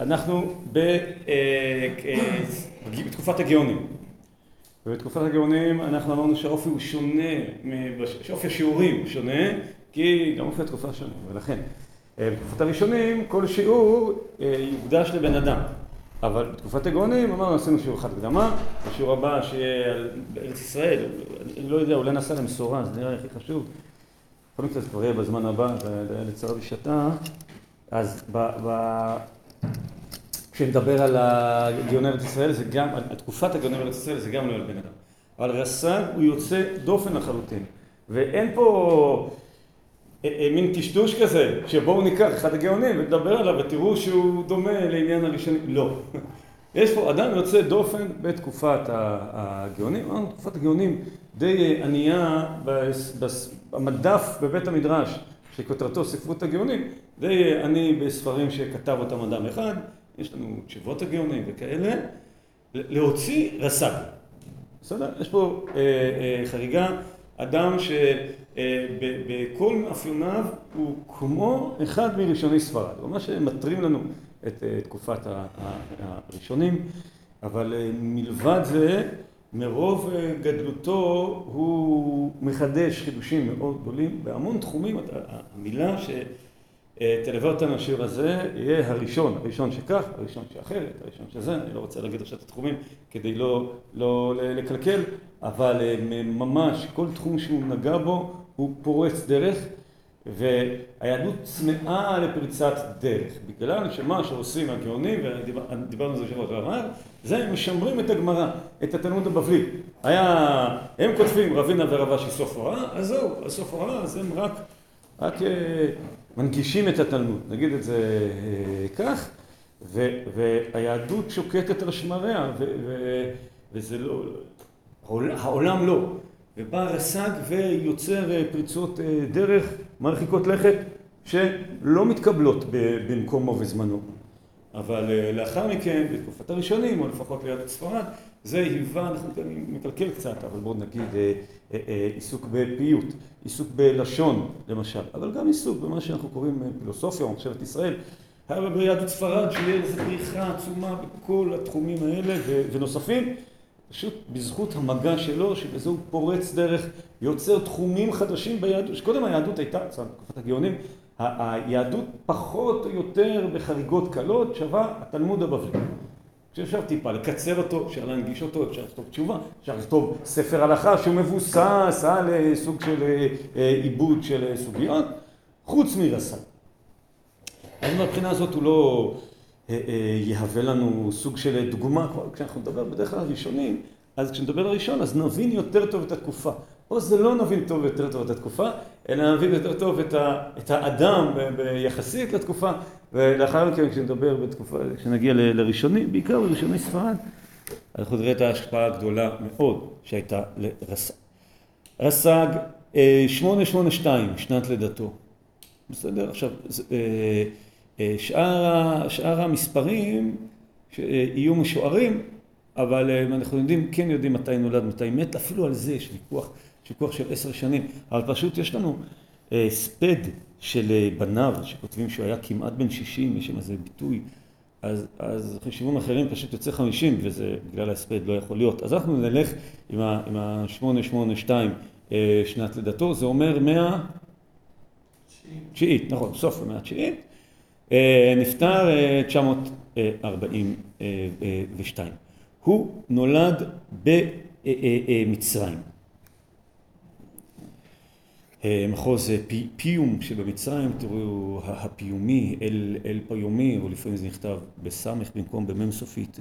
אנחנו בתקופת הגאונים. ובתקופת הגאונים אנחנו אמרנו שהאופי הוא שונה, שאופי השיעורים שונה, כי גם אופי התקופה שונה, ולכן. בתקופת הראשונים כל שיעור יוקדש לבן אדם. אבל בתקופת הגאונים אמרנו, עשינו שיעור אחד הקדמה, השיעור הבא שיהיה בארץ ישראל, אני לא יודע, אולי נעשה למסורה, זה נראה הכי חשוב. בכל מקרה זה כבר יהיה בזמן הבא, לצרה בשעתה. אז כשנדבר על הגאוני ארץ ישראל, זה גם, על תקופת הגאוני ארץ ישראל, זה גם לא על בן אדם. אבל רס"ג הוא יוצא דופן לחלוטין. ואין פה מין טשטוש כזה, שבואו ניקח אחד הגאונים ונדבר עליו ותראו שהוא דומה לעניין הראשון. לא. יש פה אדם יוצא דופן בתקופת הגאונים. תקופת הגאונים די ענייה במדף בבית המדרש, שכותרתו ספרות הגאונים, די עני בספרים שכתב אותם אדם אחד, יש לנו תשובות הגאונים וכאלה, להוציא רס"ג. בסדר? יש פה חריגה, אדם שבכל מאפייניו הוא כמו אחד מראשוני ספרד, ממש שמטרים לנו את תקופת הראשונים, אבל מלבד זה, מרוב גדלותו הוא מחדש חידושים מאוד גדולים בהמון תחומים. המילה שתלווה אותנו השיר הזה יהיה הראשון, הראשון שכך, הראשון שאחרת, הראשון שזה. אני לא רוצה להגיד עכשיו את התחומים כדי לא לקלקל, אבל ממש כל תחום שהוא נגע בו הוא פורץ דרך, והיהדות צמאה לפריצת דרך. בגלל שמה שעושים הגאונים, ודיברנו על זה שבוע ואמר, זה הם משמרים את הגמרא, את התלמוד הבבלי. הם כותבים רבינה ורב אשי סוף הוראה, אז זהו, הסוף הוראה, אז הם רק מנגישים את התלמוד, נגיד את זה כך, והיהדות שוקטת על שמריה, וזה לא, העולם לא. ובא רס"ג ויוצר פריצות דרך מרחיקות לכת שלא מתקבלות במקומו וזמנו. אבל לאחר מכן, בתקופת הראשונים, או לפחות ליד ספרד, זה היווה, אנחנו מקלקל קצת, אבל בואו נגיד עיסוק בפיות, עיסוק בלשון למשל, אבל גם עיסוק במה שאנחנו קוראים פילוסופיה או מחשבת ישראל. היה בבריאת ספרד שיהיה איזו פריחה עצומה בכל התחומים האלה ונוספים. פשוט בזכות המגע שלו, שבזה הוא פורץ דרך, יוצר תחומים חדשים ביהדות, שקודם היהדות הייתה, בתקופת הגאונים, היהדות פחות או יותר בחריגות קלות שווה התלמוד הבבלי. כשאפשר טיפה לקצר אותו, אפשר להנגיש אותו, אפשר לכתוב תשובה, אפשר לכתוב ספר הלכה שהוא מבוסס על סוג של עיבוד של סוגיות, חוץ מרס"ג. אז מהבחינה הזאת הוא לא יהווה לנו סוג של דוגמה, כשאנחנו נדבר בדרך כלל הראשונים, אז כשנדבר לראשון, אז נבין יותר טוב את התקופה. או זה לא נבין טוב יותר טוב את התקופה, אלא נבין יותר טוב את האדם ביחסית לתקופה, ולאחר מכן כשנדבר בתקופה, כשנגיע לראשונים, בעיקר לראשוני ספרד, אנחנו נראה את ההשפעה הגדולה מאוד שהייתה לרס"ג. רס"ג 882, שנת לידתו. בסדר? עכשיו, שאר המספרים שיהיו משוערים, אבל אנחנו כן יודעים מתי נולד, מתי מת, אפילו על זה יש ויכוח של 10 שנים, אבל פשוט יש לנו ספד של בניו שכותבים שהוא היה כמעט בן 60, יש שם איזה ביטוי, אז חישובים אחרים פשוט יוצא 50, וזה בגלל הספד לא יכול להיות. אז אנחנו נלך עם ה-882 שנת לידתו, זה אומר 190, נכון, סוף 190. נפטר 942. הוא נולד במצרים. מחוז פיום שבמצרים, תראו, הפיומי, אל פיומי, או לפעמים זה נכתב בסמך במקום במם סופית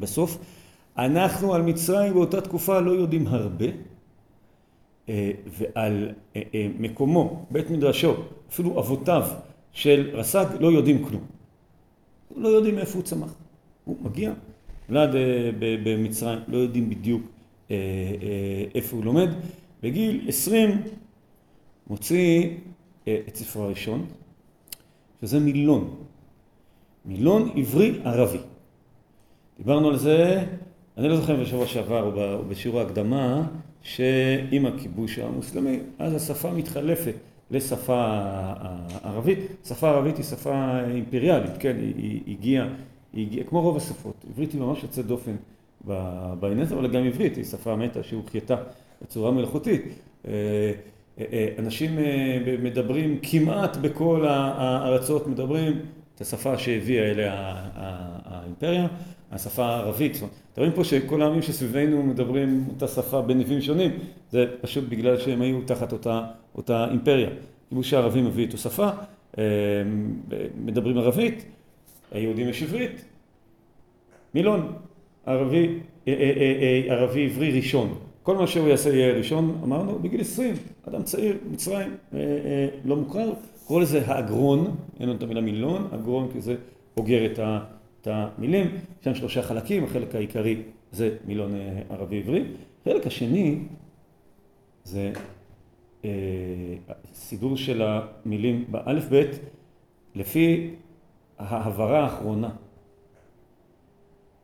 בסוף. אנחנו על מצרים באותה תקופה לא יודעים הרבה, ועל מקומו, בית מדרשו, אפילו אבותיו, של רס"ג לא יודעים כלום. לא יודעים מאיפה הוא צמח. הוא מגיע, נולד במצרים, לא יודעים בדיוק איפה הוא לומד. בגיל 20 מוציא את ספרו הראשון, שזה מילון. מילון עברי-ערבי. דיברנו על זה, אני לא זוכר בשבוע שעבר או בשיעור ההקדמה, שעם הכיבוש המוסלמי, אז השפה מתחלפת. לשפה הערבית. שפה הערבית היא שפה אימפריאלית, כן? היא הגיעה, כמו רוב השפות. עברית היא ממש יוצאת דופן בעניין הזה, אבל גם עברית היא שפה מתה שהוחייתה בצורה מלאכותית. אנשים מדברים כמעט בכל הארצות, מדברים את השפה שהביאה אליה האימפריה, השפה הערבית. אתם רואים פה שכל העמים שסביבנו מדברים אותה שפה בניבים שונים, זה פשוט בגלל שהם היו תחת אותה אימפריה. כמו שהערבים הביאו את השפה, מדברים ערבית, היהודים יש עברית, מילון, ערבי עברי ראשון. כל מה שהוא יעשה יהיה ראשון, אמרנו, בגיל 20, אדם צעיר, מצרים, לא מוכר, קורא לזה האגרון, אין לנו את המילה מילון, אגרון כי זה אוגר את המילים, יש שם 3 חלקים, החלק העיקרי זה מילון ערבי עברי, החלק השני זה סידור של המילים באלף בית, לפי ההעברה האחרונה.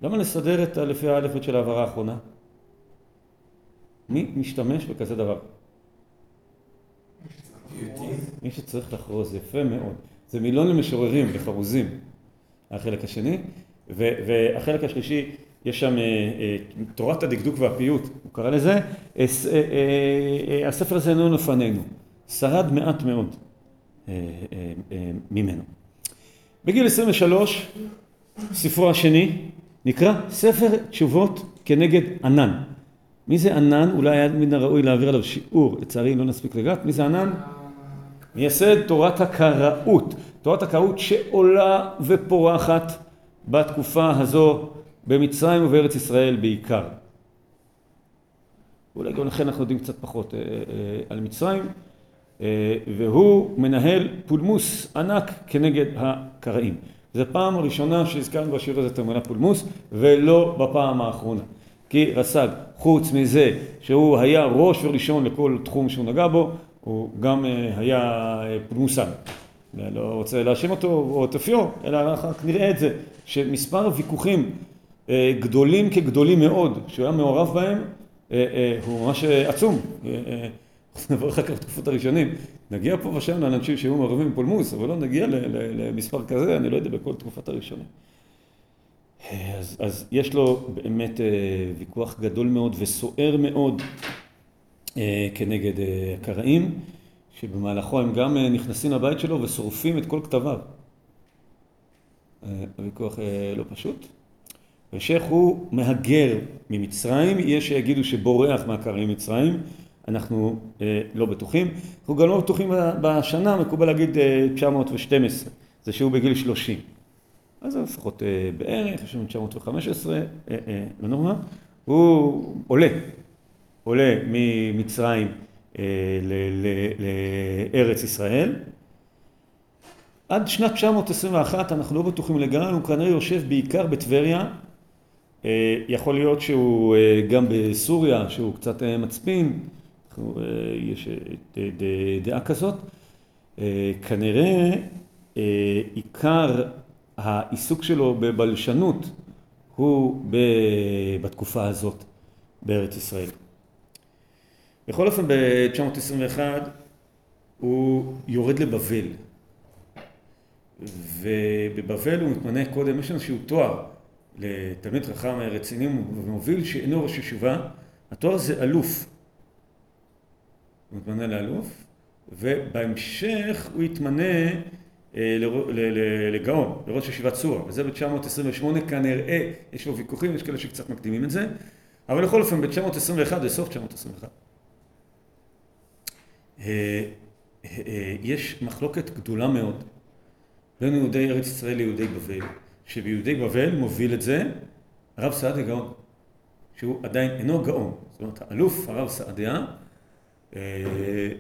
למה נסדר את לפי האלף בית של ההעברה האחרונה? מי משתמש בכזה דבר? מי שצריך לחרוז, יפה מאוד. זה מילון למשוררים, לחרוזים, החלק השני. והחלק השלישי, יש שם תורת הדקדוק והפיוט, הוא קרא לזה, הספר הזה אינו לפנינו, שרד מעט מאוד ממנו. בגיל 23, ספרו השני, נקרא ספר תשובות כנגד ענן. מי זה ענן? אולי היה מן הראוי להעביר עליו שיעור, לצערי לא נספיק לגעת. מי זה ענן? מייסד תורת הקראות. תורת הקראות שעולה ופורחת בתקופה הזו במצרים ובארץ ישראל בעיקר. אולי גם לכן אנחנו יודעים קצת פחות על מצרים. והוא מנהל פולמוס ענק כנגד הקראים. זו פעם הראשונה שהזכרנו בשיר הזה את המילה פולמוס, ולא בפעם האחרונה. כי רס"ג, חוץ מזה שהוא היה ראש וראשון לכל תחום שהוא נגע בו, הוא גם היה פולמוסן. לא רוצה להאשים אותו או תפיו, אלא אחר כך נראה את זה, שמספר הוויכוחים גדולים כגדולים מאוד, שהוא היה מעורב בהם, הוא ממש עצום. נעבור אחר כך תקופות הראשונים. נגיע פה ושם לאנשים שהיו מעורבים עם פולמוס, אבל לא נגיע למספר כזה, אני לא יודע, בכל תקופת הראשונים. אז יש לו באמת ויכוח גדול מאוד וסוער מאוד כנגד הקראים, שבמהלכו הם גם נכנסים לבית שלו ושורפים את כל כתביו. הוויכוח לא פשוט. בהמשך הוא מהגר ממצרים, יש שיגידו שבורח מהקראים מצרים, אנחנו לא בטוחים. אנחנו גם לא בטוחים בשנה, מקובל להגיד 912, זה שהוא בגיל 30. אז לפחות בערך, יש לנו 915, בנורמה, הוא עולה ממצרים לארץ ישראל. עד שנת 921 אנחנו לא בטוחים לגמרי, הוא כנראה יושב בעיקר בטבריה, יכול להיות שהוא גם בסוריה, שהוא קצת מצפין, יש דעה כזאת, כנראה עיקר העיסוק שלו בבלשנות הוא בתקופה הזאת בארץ ישראל. בכל אופן ב-921 הוא יורד לבבל, ובבבל הוא מתמנה קודם, יש איזשהו תואר לתלמיד חכם רציני ומוביל שאינו ראש ישיבה, התואר זה אלוף, הוא מתמנה לאלוף, ובהמשך הוא יתמנה לגאון, לראש ישיבת צורה, וזה ב-928 כנראה, יש לו ויכוחים, יש כאלה שקצת מקדימים את זה, אבל לכל אופן ב-921, בסוף 921, יש מחלוקת גדולה מאוד בין יהודי ארץ ישראל ליהודי בבל, שביהודי בבל מוביל את זה הרב סעדיה גאון, שהוא עדיין אינו גאון, זאת אומרת האלוף הרב סעדיה,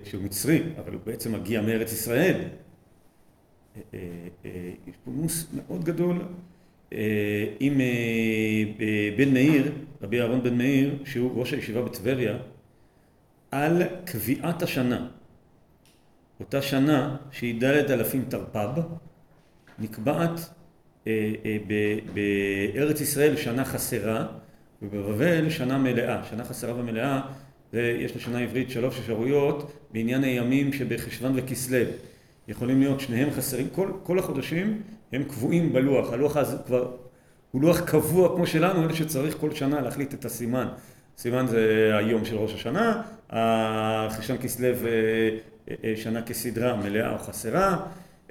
שהוא מצרי, אבל הוא בעצם מגיע מארץ ישראל, יש פולמוס מאוד גדול עם בן מאיר, רבי אהרון בן מאיר, שהוא ראש הישיבה בטבריה, על קביעת השנה. אותה שנה שהיא ד' אלפים תרפ"ב, נקבעת בארץ ישראל שנה חסרה, ובבבל שנה מלאה. שנה חסרה ומלאה ויש לשנה העברית שלוש אפשרויות בעניין הימים שבחשבן וכסלב. יכולים להיות שניהם חסרים, כל החודשים הם קבועים בלוח. הלוח הזה כבר הוא לוח קבוע כמו שלנו, אלא שצריך כל שנה להחליט את הסימן. סימן זה היום של ראש השנה, חשבן כסלב שנה כסדרה מלאה או חסרה,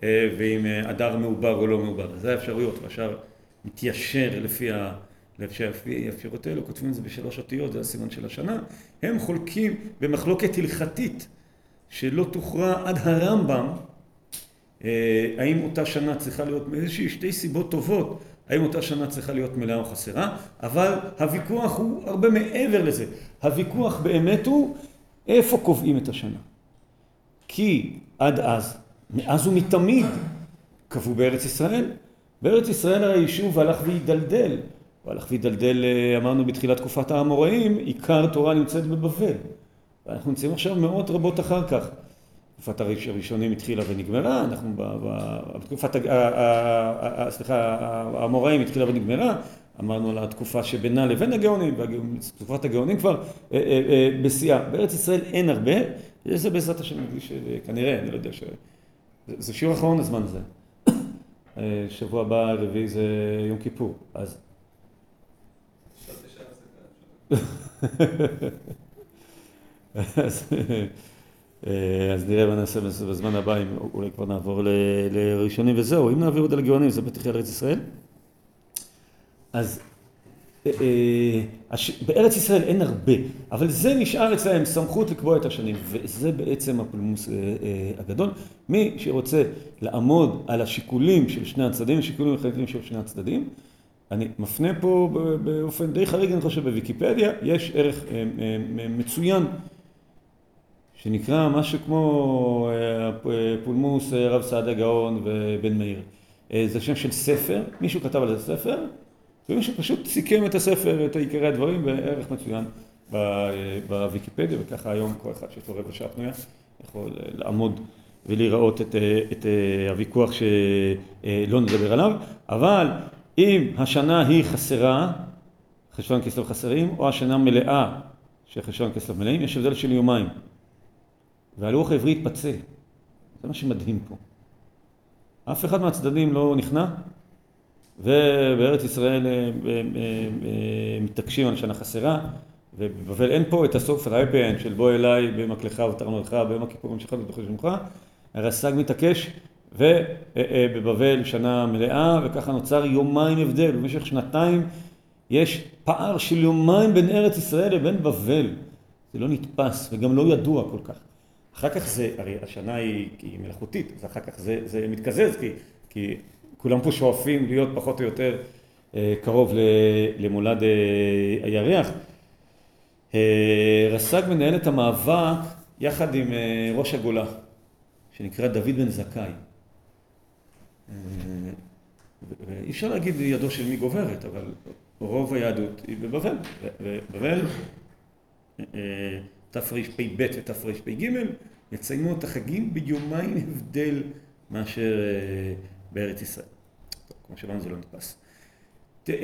ואם אדר מעובר או לא מעובר. זה האפשרויות, והשאר מתיישר לפי האפשרויות האלו, כותבים את זה בשלוש אותיות, זה הסימן של השנה. הם חולקים במחלוקת הלכתית שלא תוכרע עד הרמב"ם, האם אותה שנה צריכה להיות מאיזושהי שתי סיבות טובות, האם אותה שנה צריכה להיות מלאה או חסרה, אבל הוויכוח הוא הרבה מעבר לזה. הוויכוח באמת הוא איפה קובעים את השנה. כי עד אז, מאז ומתמיד, קבעו בארץ ישראל. בארץ ישראל היישוב הלך והידלדל. הוא הלך והידלדל, אמרנו, בתחילת תקופת האמוראים, עיקר תורה נמצאת בבבל. ואנחנו נמצאים עכשיו מאות רבות אחר כך. תקופת הראשונים התחילה ונגמרה, אנחנו בתקופת האמוראים התחילה ונגמרה, אמרנו על התקופה שבינה לבין הגאונים, תקופת הגאונים כבר בשיאה. בארץ ישראל אין הרבה, זה בעזרת השם נקדיש, כנראה, אני לא יודע, זה שיעור אחרון הזמן הזה. שבוע הבא רביעי זה יום כיפור, אז... אז נראה מה נעשה בזמן הבא, אולי כבר נעבור לראשונים וזהו. אם נעביר עוד על הגאונים, זה בטח ארץ ישראל. אז בארץ ישראל אין הרבה, אבל זה נשאר אצלהם סמכות לקבוע את השנים, וזה בעצם הפולמוס הגדול. מי שרוצה לעמוד על השיקולים של שני הצדדים, השיקולים החלטיים של שני הצדדים, אני מפנה פה באופן די חריג, אני חושב בוויקיפדיה, יש ערך מצוין, שנקרא משהו כמו פולמוס רב סעדיה גאון ובן מאיר. זה שם של ספר, מישהו כתב על זה ספר, ומישהו פשוט סיכם את הספר, את עיקרי הדברים, בערך מצוין בוויקיפדיה, וככה היום כל אחד שיש לו רבע שעה פנויה, יכול לעמוד ולראות את הוויכוח שלא נדבר עליו, אבל אם השנה היא חסרה, חשבון כסלו חסרים, או השנה מלאה שחשבון כסלו מלאים, יש הבדל של יומיים. והלוח העברי התפצל. זה מה שמדהים פה. אף אחד מהצדדים לא נכנע, ובארץ ישראל מתעקשים על שנה חסרה, ובבל אין פה את הסוף הרייפן של בוא אליי במקלך ותרנולך, ביום הכיפורים שלך ובחודש ממך. הרס"ג מתעקש, ובבבל שנה מלאה, וככה נוצר יומיים הבדל. במשך שנתיים יש פער של יומיים בין ארץ ישראל לבין בבל. זה לא נתפס וגם לא ידוע כל כך. אחר כך זה, הרי השנה היא מלאכותית, אז אחר כך זה מתקזז, כי כולם פה שואפים להיות פחות או יותר קרוב למולד הירח. רס"ג מנהל את המאבק יחד עם ראש הגולה, שנקרא דוד בן זכאי. אי אפשר להגיד ידו של מי גוברת, אבל רוב היהדות היא בבבל. בבבל, תרפ"ב ותרפ"ג, יציינו את החגים ביומיים הבדל מאשר בארץ ישראל. כמו שבאנו זה לא נתפס.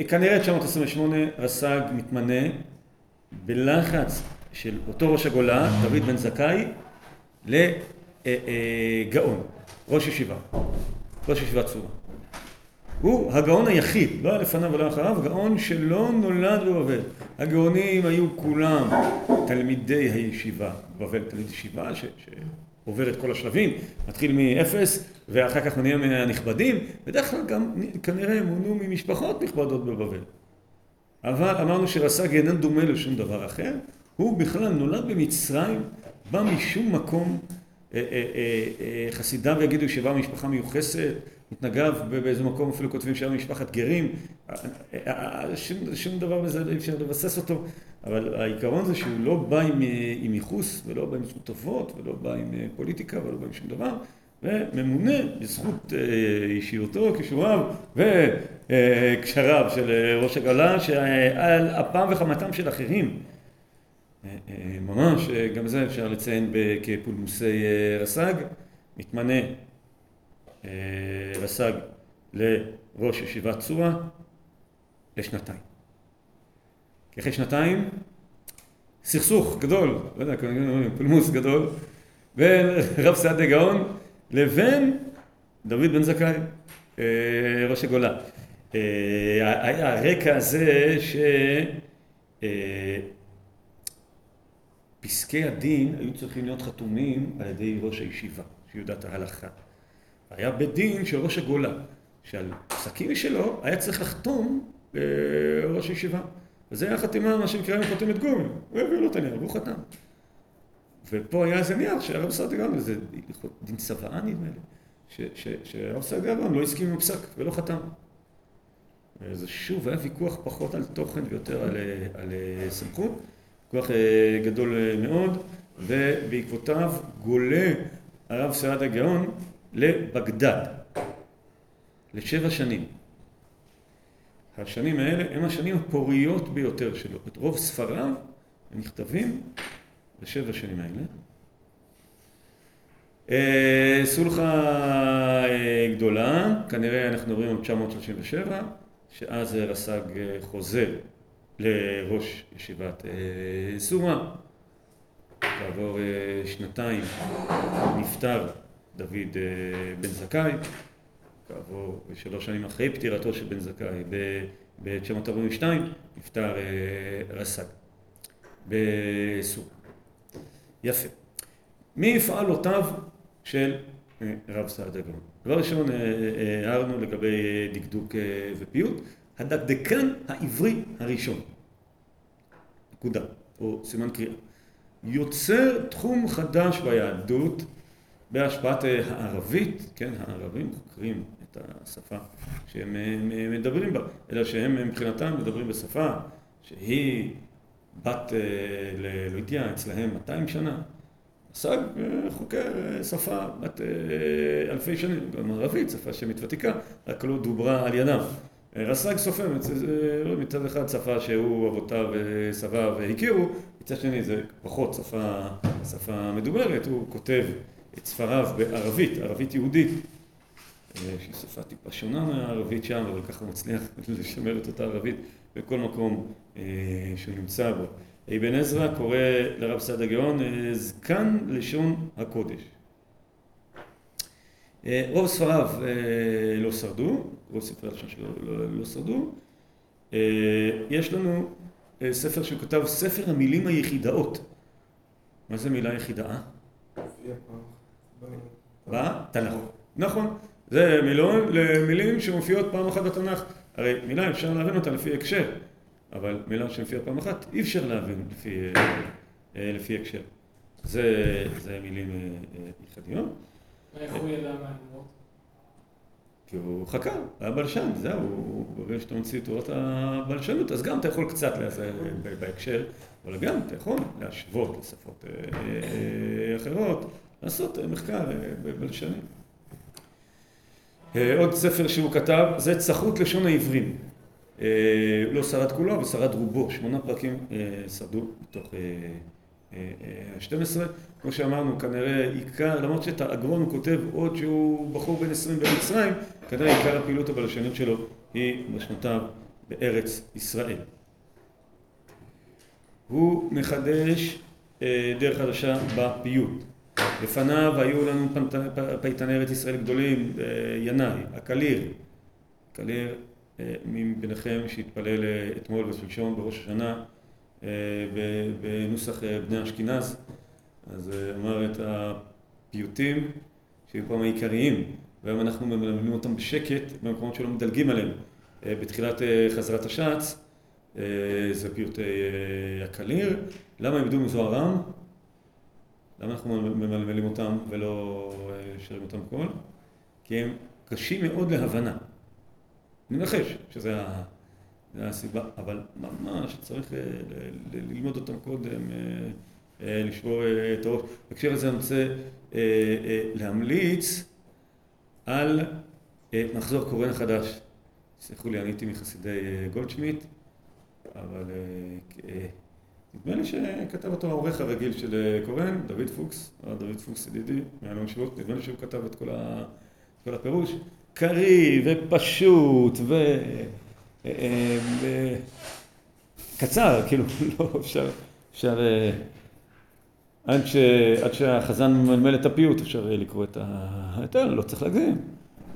כנראה 928 רס"ג מתמנה בלחץ של אותו ראש הגולה, דוד בן זכאי, לגאון, ראש ישיבה, ראש ישיבת צורה. הוא הגאון היחיד, לא היה לפניו ולא אחריו, גאון שלא נולד בבבל. הגאונים היו כולם תלמידי הישיבה, בבבל תלמיד ישיבה שעובר את כל השלבים, מתחיל מאפס ואחר כך נהיה מהנכבדים, בדרך כלל גם כנראה מונו ממשפחות נכבדות בבבל. אבל אמרנו שרס"ג איננו דומה לשום דבר אחר, הוא בכלל נולד במצרים, בא משום מקום, חסידיו יגידו שבא משפחה מיוחסת, מתנגב באיזה מקום, אפילו כותבים שהיה משפחת גרים, שום דבר בזה אי אפשר לבסס אותו, אבל העיקרון זה שהוא לא בא עם ייחוס, ולא בא עם זכותוות, ולא בא עם פוליטיקה, ולא בא עם שום דבר, וממונה בזכות אישיותו, כישוריו, וקשריו של ראש הגולה, שעל אפם וחמתם של אחרים. ממש, גם זה אפשר לציין כפולמוסי רס"ג, מתמנה רס"ג לראש ישיבת צורה לשנתיים. אחרי שנתיים סכסוך גדול, לא יודע, פולמוס גדול, בין רב סעדיה גאון לבין דוד בן זכאי, ראש הגולה. הרקע הזה שפסקי הדין היו צריכים להיות חתומים על ידי ראש הישיבה, שיודעת ההלכה. היה בית דין של ראש הגולה, שעל פסקים שלו היה צריך לחתום ראש הישיבה. וזה היה חתימה, מה שנקרא, חותמת גומי. הוא הביא לו את הנייר, הוא חתם. ופה היה איזה נייר שהרב סעדיה גאון, וזה דין צוואה נדמה לי, שהרב סעדיה גאון לא הסכים עם פסק ולא חתם. אז שוב היה ויכוח פחות על תוכן ויותר על סמכות, ויכוח גדול מאוד, ובעקבותיו גולה הרב סעדיה גאון לבגדד, ל7 שנים. השנים האלה הם השנים הפוריות ביותר שלו. את רוב ספריו הם נכתבים ב7 שנים האלה. סולחה גדולה, כנראה אנחנו רואים 937, שאז רס"ג חוזר לראש ישיבת סורה. כעבור 2 שנתיים נפטר דוד בן זכאי. כעבור 3 שנים אחרי פטירתו של בן זכאי, ב-942, נפטר רס"ג בסורה. יפה. מי פעולותיו של רב סעדיה גאון? דבר ראשון, הערנו לגבי דקדוק ופיוט, הדקדקן העברי הראשון, נקודה, או סימן קריאה, יוצר תחום חדש ביהדות, בהשפעת הערבית, כן, הערבים חוקרים את השפה שהם מדברים בה, אלא שהם מבחינתם מדברים בשפה שהיא בת לאלוהיתיה, אצלהם 200 שנה. סג חוקר שפה בת אלפי שנים, גם ערבית, שפה שמתוותיקה, רק לא דוברה על ידם. רס"ג סופר, מצד אחד שפה שהוא אבותיו וסביו הכירו, מצד שני זה פחות שפה מדוברת, הוא כותב את ספריו בערבית, ערבית יהודית, שהיא שפה טיפה שונה מהערבית שם, אבל ככה הוא מצליח לשמר את אותה ערבית בכל מקום שהוא נמצא בו. אבן עזרא קורא לרב סעדיה גאון זקן לשון הקודש. רוב ספריו לא שרדו, רוב ספרי הלשון שלו לא שרדו. יש לנו ספר שהוא כתב, ספר המילים היחידאות. מה זה מילה יחידאה? בתנ"ך. נכון, זה מילים שמופיעות פעם אחת בתנ"ך. הרי מילה אפשר להבין אותה לפי הקשר. אבל מילה שמופיעה פעם אחת, אי אפשר להבין לפי הקשר. זה מילים יחדיות. איך הוא ידע מהאמרות? כי הוא חקר, היה בלשן, זהו, הוא רואה שאתה מציא תורת הבלשנות, אז גם אתה יכול קצת להזהר בהקשר, אבל גם אתה יכול להשוות לשפות אחרות, לעשות מחקר בלשנים. עוד ספר שהוא כתב, זה צחות לשון העברים. לא שרד כולו, אבל שרד רובו. 8 פרקים שרדו בתוך 12. כמו שאמרנו, כנראה עיקר, למרות שאת האגרון הוא כותב עוד שהוא בחור בן 20 במצרים, כנראה עיקר הפעילות הבלשנית שלו היא בשנותיו בארץ ישראל. הוא מחדש דרך חדשה בפיוט. לפניו היו לנו פייטני ארץ ישראל גדולים, ינאי, הקליר, מביניכם שהתפלל אתמול ושלשום בראש השנה בנוסח בני אשכנז, אז אמר את הפיוטים שהיו פעם העיקריים, והיום אנחנו מלמדים אותם בשקט במקומות שלא מדלגים עליהם. בתחילת חזרת השץ זה פיוטי הקליר. למה עבדו מזוהרם? למה אנחנו מלמדים אותם ולא שרים אותם כל? כי הם קשים מאוד להבנה. אני מנחש שזו הסיבה, אבל ממש צריך ללמוד אותם קודם, לשבור את הראש. בהקשר הזה אני רוצה להמליץ על מחזור קורן החדש. סלחו לי, עניתי מחסידי גולדשמיט, אבל נדמה לי שכתב אותו העורך הרגיל של קורן, דוד פוקס ידידי, מהלום שירות, נדמה לי שהוא כתב את כל הפירוש. קרי ופשוט וקצר, כאילו לא אפשר אפשר, עד שהחזן ממלמל את הפיוט אפשר לקרוא את ה... לא צריך להגזים.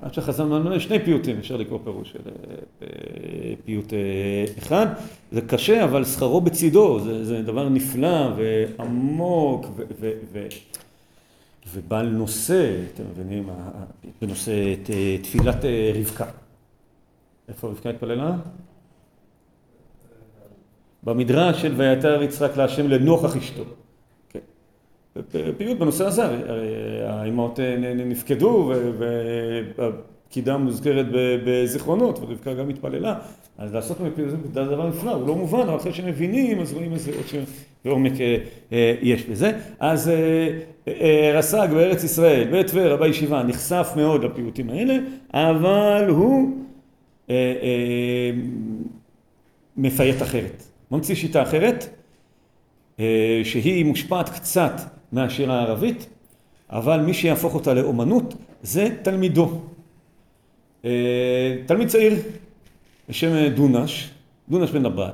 עד שהחזן ממלמל שני פיוטים אפשר לקרוא פירוש של פיוט אחד. זה קשה, אבל שכרו בצידו, זה דבר נפלא ועמוק ובעל נושא, אתם מבינים, בנושא תפילת רבקה. איפה רבקה התפללה? במדרש של ויתר יצחק להשם לנוכח אשתו. פיוט בנושא הזה, האימהות נפקדו והפקידה מוזכרת בזיכרונות, ורבקה גם התפללה. אז לעשות מפיוט זה דבר נפלא, הוא לא מובן, אבל אחרי שמבינים, אז רואים איזה עומק יש בזה. אז רס"ג בארץ ישראל, בטבריה, רבי ישיבה, נחשף מאוד לפיוטים האלה, אבל הוא מפיית אחרת. ממציא שיטה אחרת, שהיא מושפעת קצת מהשירה הערבית, אבל מי שיהפוך אותה לאומנות זה תלמידו. תלמיד צעיר בשם דונש, דונש בן נבד.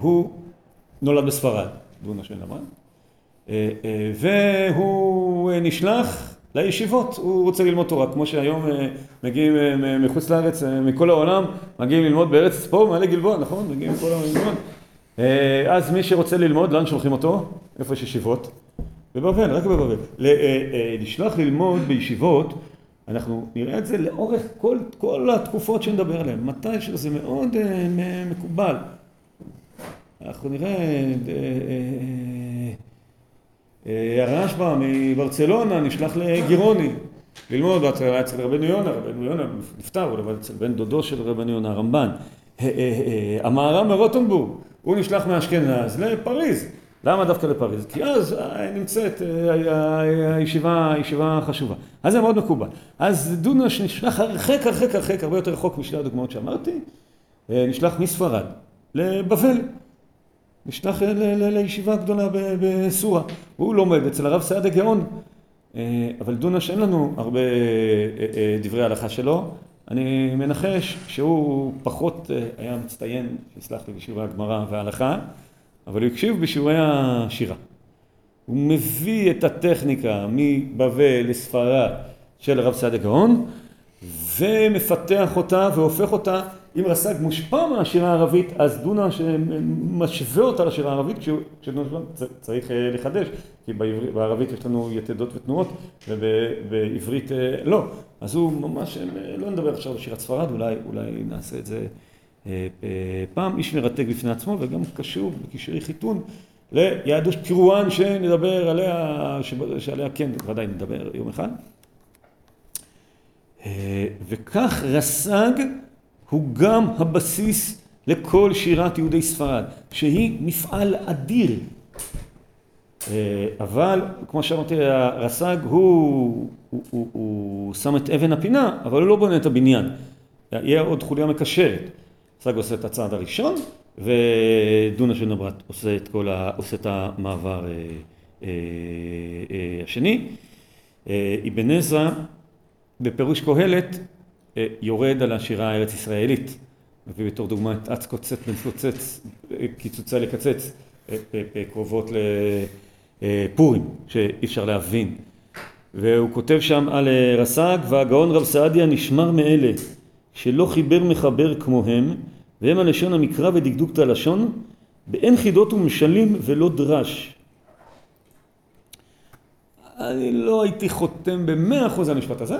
הוא נולד בספרד, דונש בן נבד. והוא נשלח לישיבות, הוא רוצה ללמוד תורה, כמו שהיום מגיעים מחוץ לארץ, מכל העולם, מגיעים ללמוד בארץ, פה מעלה גלבוע, נכון? מגיעים מכל העולם ללמוד. אז מי שרוצה ללמוד, לאן שולחים אותו? איפה יש ישיבות? בבבל, רק בבבל. לשלוח ללמוד בישיבות, אנחנו נראה את זה לאורך כל התקופות שנדבר עליהן. מתי שזה מאוד מקובל. אנחנו נראה... הרשב"א מברצלונה נשלח לגירוני ללמוד אצל רבנו יונה, רבנו יונה נפטר, אבל אצל בן דודו של רבנו יונה, הרמב"ן. המהר"ם מרוטנבורג, הוא נשלח מאשכנז לפריז. למה דווקא לפריז? כי אז נמצאת הישיבה חשובה. אז זה מאוד מקובל. אז דונש נשלח הרחק, הרבה יותר רחוק משתי הדוגמאות שאמרתי, נשלח מספרד לבבל. נשלח לישיבה גדולה בסורה, והוא לומד אצל הרב סעדה גאון, אבל דונש אין לנו הרבה דברי הלכה שלו, אני מנחש שהוא פחות היה מצטיין, שיסלח לי בשיעורי הגמרא וההלכה, אבל הוא הקשיב בשיעורי השירה. הוא מביא את הטכניקה מבבל לספרד של הרב סעדה גאון, ומפתח אותה והופך אותה, אם רס"ג מושפע מהשירה הערבית, אז דונש משווה אותה לשירה הערבית, כשדונש צריך לחדש, כי בערבית יש לנו יתדות ותנועות, ובעברית לא. אז הוא ממש, לא נדבר עכשיו על שירת ספרד, אולי נעשה את זה פעם. איש מרתק בפני עצמו, וגם קשור בקשרי חיתון ליהדות קירואן, שנדבר עליה, שעליה כן, ודאי נדבר יום אחד. וכך רס"ג הוא גם הבסיס לכל שירת יהודי ספרד, שהיא מפעל אדיר. אבל, כמו שאמרתי, הרס"ג הוא שם את אבן הפינה, אבל הוא לא בונה את הבניין. יהיה עוד חוליה מקשרת. רס"ג עושה את הצעד הראשון, ודונש בן נבד עושה את המעבר השני. אבן עזרא, בפירוש קהלת, יורד על השירה הארץ ישראלית, מביא בתור דוגמה את אץ קוצץ מפוצץ, קיצוצה לקצץ, קרובות לפורים, שאי אפשר להבין. והוא כותב שם על רס"ג, והגאון רב סעדיה נשמר מאלה, שלא חיבר מחבר כמוהם, והם הלשון המקרא ודקדוקת הלשון, באין חידות ומשלים ולא דרש. אני לא הייתי חותם ב100% על המשפט הזה,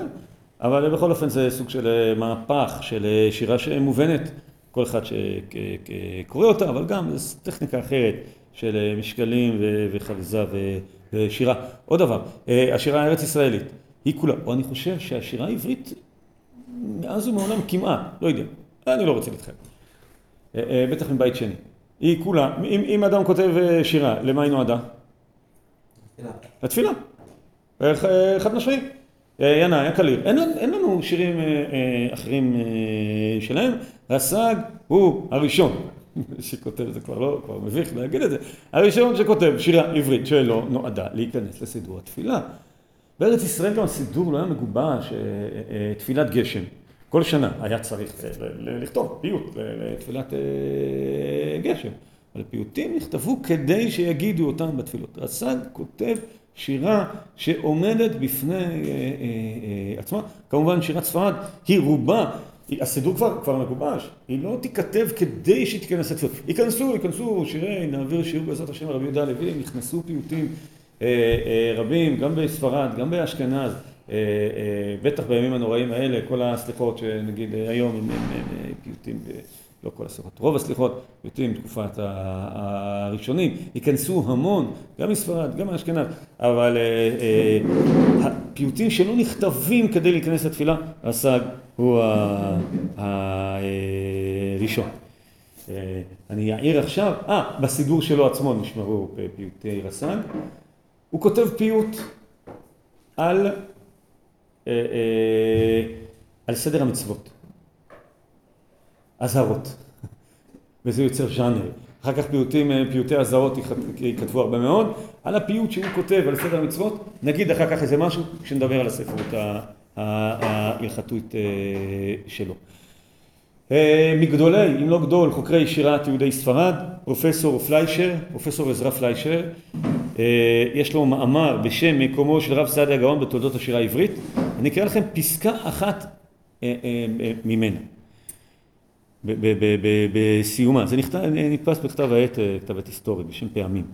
אבל בכל אופן זה סוג של מהפך, של שירה שמובנת, כל אחד שקורא אותה, אבל גם זו טכניקה אחרת של משקלים וחריזה ושירה. עוד דבר, השירה הארץ ישראלית, היא כולה, או אני חושב שהשירה העברית מאז ומעולם כמעט, לא יודע, אני לא רוצה להתחיל, בטח מבית שני. היא כולה, אם אדם כותב שירה, למה היא נועדה? לתפילה. חד משמעי. ינה, היה קליר. אין לנו שירים אחרים שלהם. רס"ג הוא הראשון שכותב, זה כבר לא, כבר מביך להגיד את זה. הראשון שכותב שירה עברית שלא נועדה להיכנס לסידור התפילה. בארץ ישראל גם הסידור לא היה מגובש, תפילת גשם. כל שנה היה צריך לכתוב פיוט לתפילת גשם. אבל הפיוטים נכתבו כדי שיגידו אותם בתפילות. רס"ג כותב שירה שעומדת בפני עצמה. כמובן שירת ספרד היא רובה, הסידור כבר מגובש, היא לא תיכתב כדי שתיכנס לתפילות. ייכנסו שירי, נעביר שיעור בעזרת השם הרבי יהודה הלוי, נכנסו פיוטים רבים, גם בספרד, גם באשכנז, בטח בימים הנוראים האלה, כל הסליחות שנגיד היום הם פיוטים, לא כל הסליחות, רוב הסליחות פיוטים תקופת הראשונים, ייכנסו המון, גם מספרד, גם מאשכנז, אבל הפיוטים שלא נכתבים כדי להיכנס לתפילה, רס"ג הוא הראשון. אני אעיר עכשיו, בסידור שלו עצמו נשמרו פיוטי רס"ג, הוא כותב פיוט על סדר המצוות, אזהרות, וזה יוצר ז'אנר. אחר כך פיוטי אזהרות ייכתבו הרבה מאוד, על הפיוט שהוא כותב על סדר המצוות, נגיד אחר כך איזה משהו כשנדבר על הספרות ההלכתית שלו. מגדולי, אם לא גדול, חוקרי שירת יהודי ספרד, פרופסור פליישר, פרופסור עזרא פליישר, יש לו מאמר בשם מקומו של רב סעדיה גאון בתולדות השירה העברית. אני אקרא לכם פסקה אחת ממנה, בסיומה. זה נתפס בכתב העת, כתב עת היסטורי, בשם פעמים.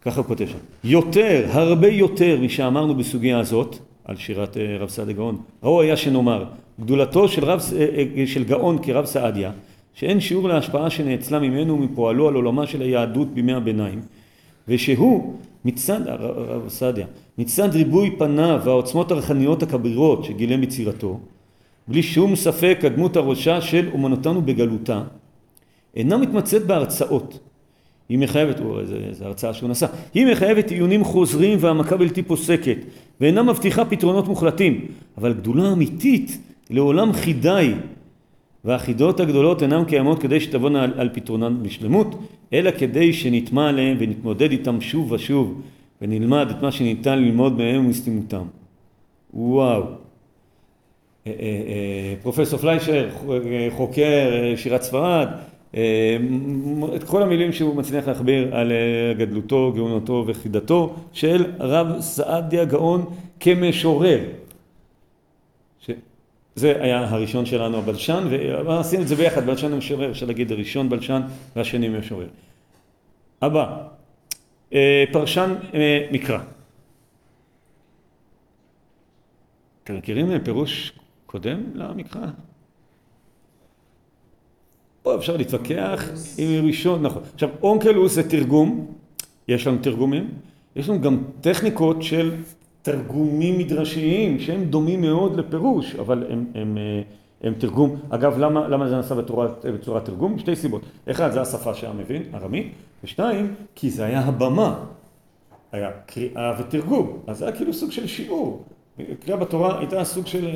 ככה הוא כותב שם. יותר, הרבה יותר משאמרנו בסוגיה הזאת, על שירת רב סעדיה גאון, ראו היה שנאמר, גדולתו של גאון כרב סעדיה, שאין שיעור להשפעה שנאצלה ממנו ומפועלו על עולמה של היהדות בימי הביניים, ושהוא מצד ריבוי פניו והעוצמות הרוחניות הכבירות שגילה מצירתו, בלי שום ספק הדמות הראשה של אומנותנו בגלותה, אינה מתמצאת בהרצאות. היא מחייבת, זו הרצאה שהוא נשא, היא מחייבת עיונים חוזרים והעמקה בלתי פוסקת, ואינה מבטיחה פתרונות מוחלטים, אבל גדולה אמיתית לעולם חידאי, והחידות הגדולות אינן קיימות כדי שתבונה על פתרונן בשלמות, אלא כדי שנטמע עליהם ונתמודד איתם שוב ושוב, ונלמד את מה שניתן ללמוד מהם ומסתימותם. וואו. פרופסור פליישר, חוקר שירת ספרד, את כל המילים שהוא מצליח להכביר על גדלותו, גאונותו וחידתו של רב סעדיה גאון כמשורר. זה היה הראשון שלנו, הבלשן, ועשינו את זה ביחד, בלשן ומשורר, אפשר להגיד, הראשון בלשן והשני משורר. הבא, פרשן מקרא. אתם מכירים פירוש קודם למקרא? פה אפשר להתווכח עם ראשון, נכון. עכשיו, אונקלוס זה תרגום, יש לנו תרגומים, יש לנו גם טכניקות של תרגומים מדרשיים שהם דומים מאוד לפירוש, אבל הם תרגום. אגב, למה זה נעשה בצורת תרגום? שתי סיבות. אחד, זה השפה שהיה מבין, ארמית, ושתיים, כי זה היה הבמה. היה קריאה ותרגום. אז זה היה כאילו סוג של שיעור. קריאה בתורה הייתה סוג של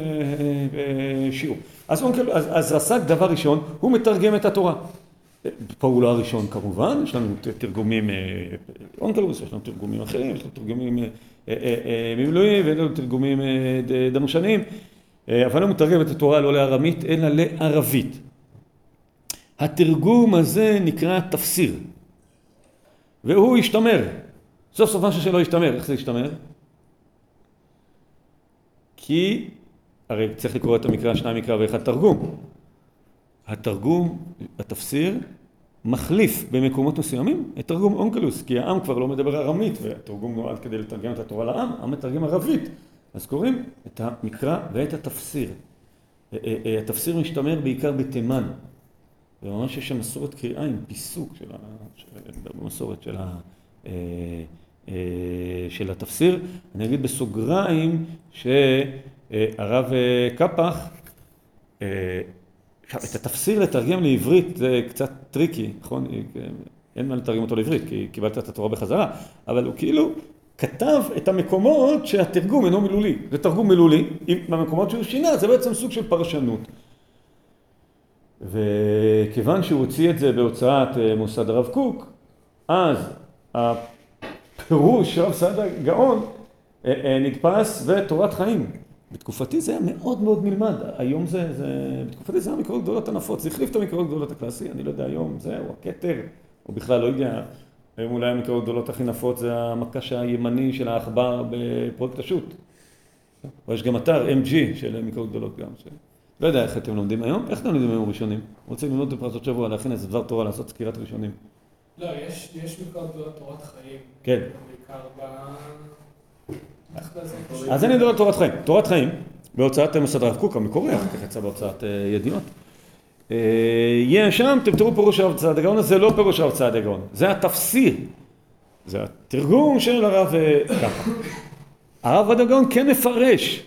שיעור. אז רס"ג דבר ראשון, הוא מתרגם את התורה. פה הוא לא הראשון כמובן, יש לנו תרגומים אונקלוס, יש לנו תרגומים אחרים, יש לנו תרגומים ממלואים, ויש לנו תרגומים דמושנים, אבל הוא מתרגם את התורה לא לארמית, אלא לערבית. התרגום הזה נקרא תפסיר, והוא ישתמר. סוף סוף משהו שלא ישתמר, איך זה ישתמר? כי הרי צריך לקרוא את המקרא, שניים מקרא ואחד תרגום. התרגום, התפסיר, מחליף במקומות מסוימים את תרגום אונקלוס, כי העם כבר לא מדבר ארמית, והתרגום נועד כדי לתרגם את התורה לעם, העם מתרגם ערבית. אז קוראים את המקרא ואת התפסיר. התפסיר משתמר בעיקר בתימן. וממש יש מסורת קריאה עם פיסוק במסורת של התפסיר. אני אגיד בסוגריים שהרב קפח, את התפסיר לתרגם לעברית זה קצת טריקי, נכון? אין מה לתרגם אותו לעברית, כי קיבלת את התורה בחזרה, אבל הוא כאילו כתב את המקומות שהתרגום אינו מילולי. זה תרגום מילולי, במקומות שהוא שינה, זה בעצם סוג של פרשנות. וכיוון שהוא הוציא את זה בהוצאת מוסד הרב קוק, אז הפירוש של רב סעדיה גאון נדפס ותורת חיים. בתקופתי זה היה מאוד מאוד נלמד, היום בתקופתי זה היה המקורות גדולות הנפוץ, זה החליף את המקורות גדולות הקלאסי, אני לא יודע היום, זהו, הכתר, או בכלל לא יודע, היום אולי המקראות גדולות הכי נפות זה המקש הימני של האחבר בפרויקט השו"ת. או יש גם אתר MG של מקראות גדולות גם. לא יודע איך אתם לומדים היום, איך אתם לומדים היום ראשונים? רוצים ללמוד בפרשת שבוע, להכין איזה דבר תורה, לעשות סקירת ראשונים. לא, יש מקראות גדולות תורת חיים. כן. בעיקר אז אני מדבר על תורת חיים. תורת חיים, בהוצאת מסד הרב קוק, המקורי, אחר כך יצא בהוצאת ידיעות. יהיה שם, אתם תראו פירוש הרב צעדיה גאון, זה לא פירוש הרב צעדיה גאון. זה התפסיר, זה התרגום של הרב ככה. הרב צעדיה גאון כן מפרש,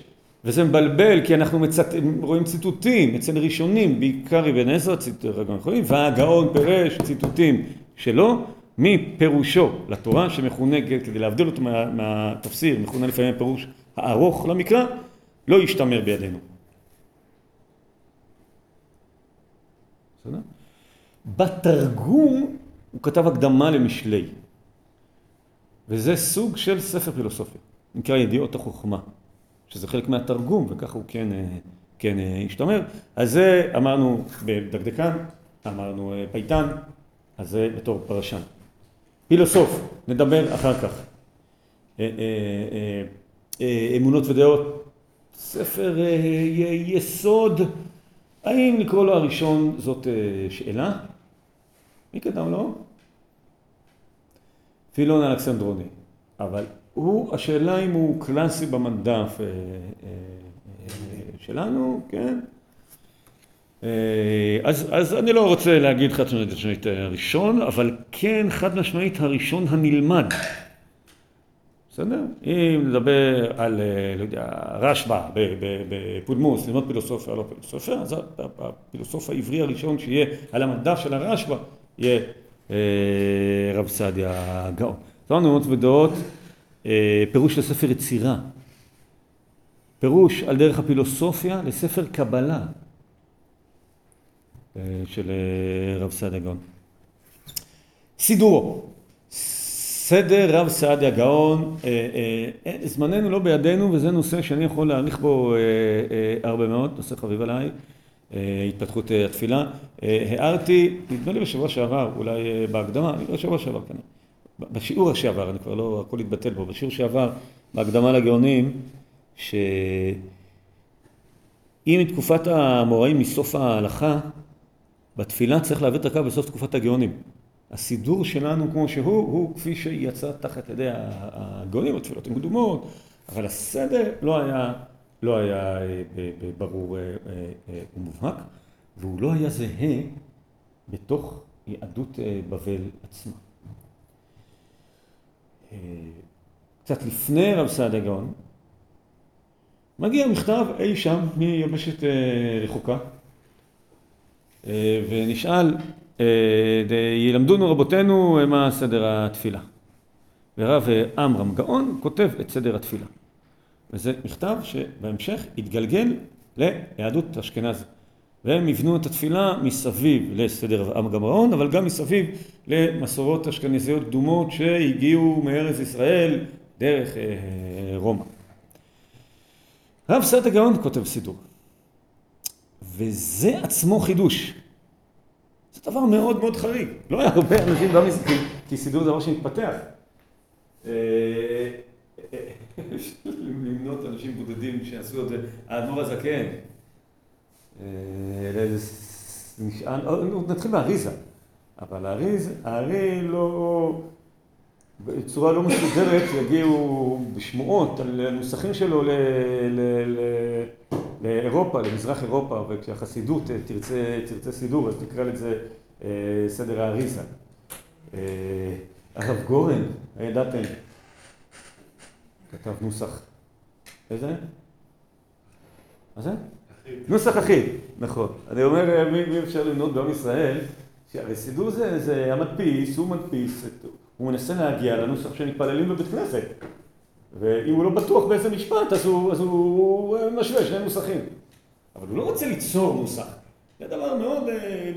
וזה מבלבל, כי אנחנו רואים ציטוטים אצל ראשונים, בעיקר אבן עזרא, והגאון פירש ציטוטים שלו, מפירושו לתורה שמכונה, כדי להבדיל אותו מהתפסיר, מכונה לפעמים הפירוש הארוך למקרא, לא ישתמר בידינו. בסדר? בתרגום הוא כתב הקדמה למשלי, וזה סוג של ספר פילוסופיה, נקרא ידיעות החוכמה, שזה חלק מהתרגום, וככה הוא כן ישתמר. אז זה אמרנו בדקדקן, אמרנו פייטן, אז זה בתור פרשן. פילוסוף, נדבר אחר כך. אמונות ודעות, ספר יסוד, האם לקרוא לו הראשון זאת שאלה? מי קדם לו? פילון אלכסנדרוני, אבל הוא, השאלה אם הוא קלאסי במדף שלנו, כן? אז אני לא רוצה להגיד חד-משמעית הראשון, אבל כן חד-משמעית הראשון הנלמד. בסדר? אם נדבר על, לא יודע, רשב"א בפודמוס, ללמוד פילוסופיה, לא פילוסופיה, אז הפילוסוף העברי הראשון שיהיה על המדף של הרשב"א, יהיה רב צעדיה גאון. זאת אומרת, בדעות, פירוש לספר יצירה. פירוש על דרך הפילוסופיה לספר קבלה. של רב צעדיה גאון. סידורו. סדר רב צעדיה גאון. זמננו לא בידינו, וזה נושא שאני יכול להעריך בו הרבה מאוד, נושא חביב עליי, התפתחות התפילה. הערתי, נדמה לי בשבוע שעבר, אולי בהקדמה, לא בשבוע שעבר כאן, בשיעור השעבר, אני כבר לא הכל התבטל בו, בשיעור שעבר, בהקדמה לגאונים, שאם תקופת המוראים מסוף ההלכה, בתפילה צריך להביא את הקו בסוף תקופת הגאונים. הסידור שלנו כמו שהוא, הוא כפי שיצא תחת ידי הגאונים, התפילות הן קדומות, אבל הסדר לא היה ברור ומובהק, והוא לא היה זהה בתוך יהדות בבל עצמה. קצת לפני רב צעדיה גאון, מגיע מכתב אי שם מיבשת רחוקה, ונשאל, ילמדונו רבותינו מה סדר התפילה. ורב עמרם גאון כותב את סדר התפילה. וזה מכתב שבהמשך התגלגל ליהדות אשכנז. והם יבנו את התפילה מסביב לסדר רב עמרם גאון, אבל גם מסביב למסורות אשכנזיות קדומות שהגיעו מארץ ישראל דרך רומא. רב צעדיה גאון כותב סידור. וזה עצמו חידוש. זה דבר מאוד מאוד חריג. לא היה הרבה אנשים גם מסכים, כי סידור דבר שמתפתח. אפשר למנות אנשים בודדים שעשו את זה. האדמו"ר הזקן. נתחיל מהאריזה. אבל הארי לא... בצורה לא מסודרת יגיעו בשמועות על הנוסחים שלו לאירופה, למזרח אירופה, וכשהחסידות תרצה סידור, אז תקרא לזה סדר האריזה. הרב גורן, הידעתם, כתב נוסח. איזה? מה זה? נוסח אחיד, נכון. אני אומר, מי אפשר למנות בעם ישראל, שהרי סידור זה המדפיס, הוא מדפיס, הוא מנסה להגיע לנוסח שמתפללים בבית כנסת. ואם הוא לא בטוח באיזה משפט, אז הוא משווה שני נוסחים. אבל הוא לא רוצה ליצור נוסח. זה דבר מאוד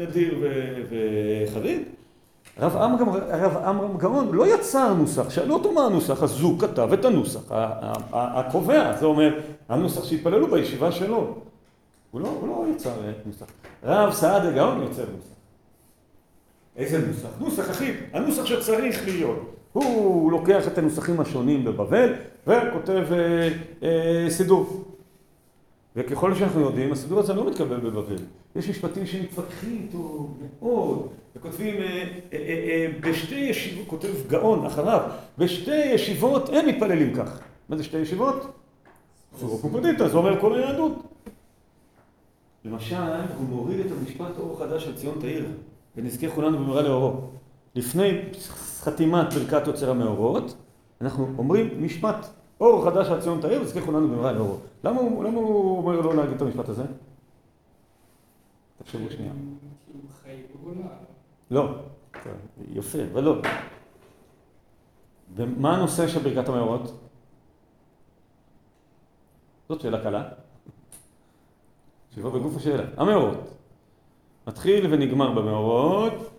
נדיר וחריג. הרב עמרם גאון לא יצר נוסח, שאלו אותו מה הנוסח, אז הוא כתב את הנוסח הקובע. זה אומר, הנוסח שהתפללו בישיבה שלו. הוא לא יצר נוסח. רב צעדיה גאון יוצר נוסח. איזה נוסח? נוסח אחיד, הנוסח שצריך להיות. הוא לוקח את הנוסחים השונים בבבל וכותב סידור. וככל שאנחנו יודעים, הסידור הזה לא מתקבל בבבל. יש משפטים שמתווכחים איתו מאוד, וכותבים, בשתי ישיבות, כותב גאון אחריו, בשתי ישיבות הם מתפללים כך. מה זה שתי ישיבות? סורו קומפודיטה, זה אומר כל היהדות. למשל, הוא מוריד את המשפט אור חדש על ציון תאיר, ונזכה כולנו במראה לאורו. לפני חתימת ברכת יוצר המאורות, אנחנו אומרים משפט אור חדש על ציון תאיר, ונזכה כולנו במראה לאורו. למה הוא אומר לא להגיד את המשפט הזה? תחשבו שנייה. לא, יפה, אבל לא. ומה הנושא של ברכת המאורות? זאת שאלה קלה. שיבוא בגוף השאלה. המאורות. מתחיל ונגמר במאורות,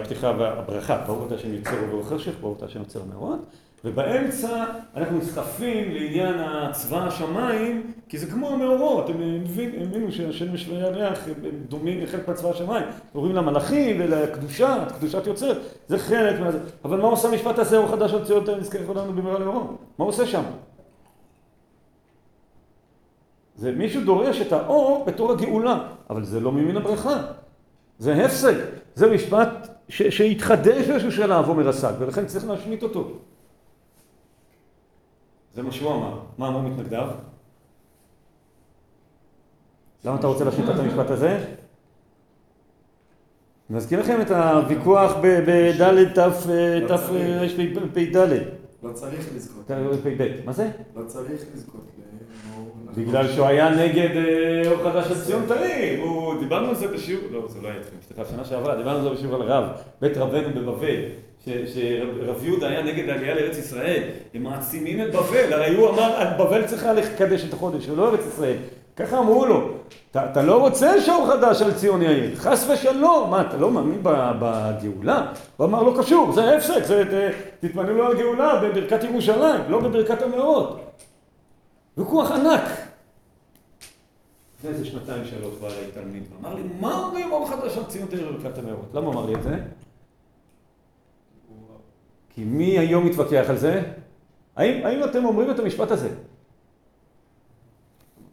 הפתיחה והברכה, פעורתה שנוצר ובחשך, פעורתה שנוצר מאורות, ובאמצע אנחנו נסחפים לעניין צבא השמיים, כי זה כמו המאורות, הם הבינו שהשם משווה ירח, הם דומים לחלק מהצבא השמיים, אומרים למלאכים ולקדושה, קדושת יוצרת, זה חלק מה זה. אבל מה עושה המשפט הזה, הוא חדש הוציא יותר נזכר כולנו במראה לאורו? מה עושה שם? זה מישהו דורש את האור בתור הגאולה, אבל זה לא ממין הברכה. זה הפסק. זה משפט שהתחדש באיזשהו שלב אומר הסג, ולכן צריך להשמיט אותו. זה מה שהוא אמר. מה אמרו מתנגדיו? למה אתה רוצה להשמיט את המשפט הזה? נזכיר לכם את הוויכוח בד' תרפ"ד. לא צריך לזכות. מה זה? לא צריך לזכות. בגלל שהוא היה נגד אור חדש על ציון תאיר, דיברנו על זה בשיעור, לא, זה לא היה אתכם, השתתף שנה שעברה, דיברנו על זה בשיעור על רב, בית רבנו בבבל, שרב יהודה היה נגד העלייה לארץ ישראל, הם מעצימים את בבל, הרי הוא אמר, בבל צריכה לקדש את החודש, ולא ארץ ישראל. ככה אמרו לו, אתה לא רוצה שאור חדש על ציון יאיר, חס ושלום, מה, אתה לא מאמין בגאולה? הוא אמר, לא קשור, זה הפסק, תתמנו לו על גאולה בברכת ירושלים, לא בברכת המאורות. וכוח ענק. זה שנתיים שלוש בא לי תלמיד, ואמר לי, מה אומרים אור חדש על ציון תאיר בברכת המאורות? למה אמר לי את זה? כי מי היום מתווכח על זה? האם אתם אומרים את המשפט הזה?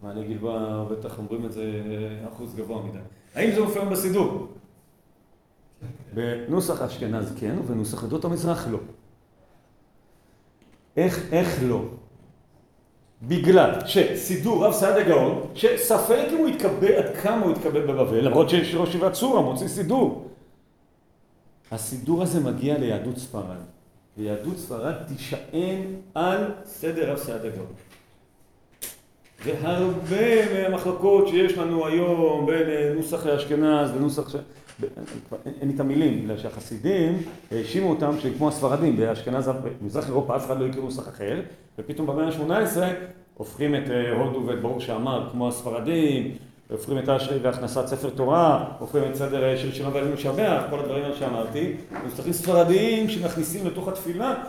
מעלה גלבה, בטח אומרים את זה אחוז גבוה מדי. האם זה מופיע בסידור? בנוסח אשכנז כן, ובנוסח עדות המזרח לא. איך לא? בגלל שסידור רב סעדיה גאון, שספק אם הוא יתקבל, עד כמה הוא יתקבל בבבל, למרות שיש ראש ישיבת צורה, מוציא סידור. הסידור הזה מגיע ליהדות ספרד, ויהדות ספרד תישען על סדר רב סעדיה גאון. והרבה מהמחלקות שיש לנו היום בין נוסח לאשכנז ונוסח ש... אין לי את המילים, בגלל שהחסידים האשימו אותם שכמו הספרדים, באשכנז, במזרח אירופה אף אחד לא יקראו נוסח אחר, ופתאום במאה ה-18 הופכים את הודו ואת ברוך שאמר כמו הספרדים, הופכים את האשרי והכנסת ספר תורה, הופכים את סדר של שירה ועלינו לשבח, כל הדברים שאמרתי, נוסחים ספרדיים שמכניסים לתוך התפילה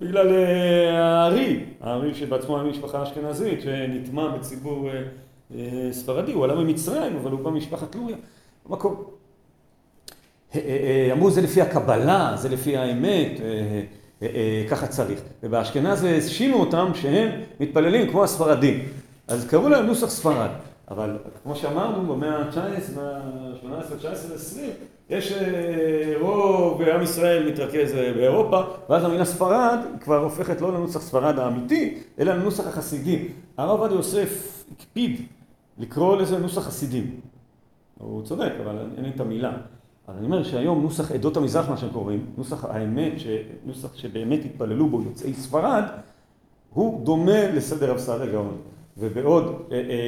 בגלל הארי שבעצמו היה משפחה אשכנזית, שנטמע בציבור ספרדי, הוא עלה ממצרים, אבל הוא בא ממשפחת לוריה, במקום. אמרו זה לפי הקבלה, זה לפי האמת, ככה צריך. ובאשכנז שינו אותם שהם מתפללים כמו הספרדים. אז קראו להם נוסח ספרד. אבל כמו שאמרנו, במאה ה-19, 19, 20, יש רוב עם ישראל מתרכז באירופה, ואז המילה ספרד כבר הופכת לא לנוסח ספרד האמיתי, אלא לנוסח החסידים. הרב עובדיה יוסף הקפיד לקרוא לזה נוסח חסידים. הוא צודק, אבל אין לי את המילה. אבל אני אומר שהיום נוסח עדות המזרח, מה שהם קוראים, נוסח האמת, נוסח שבאמת התפללו בו יוצאי ספרד, הוא דומה לסדר רב סעדיה גאון. ובעוד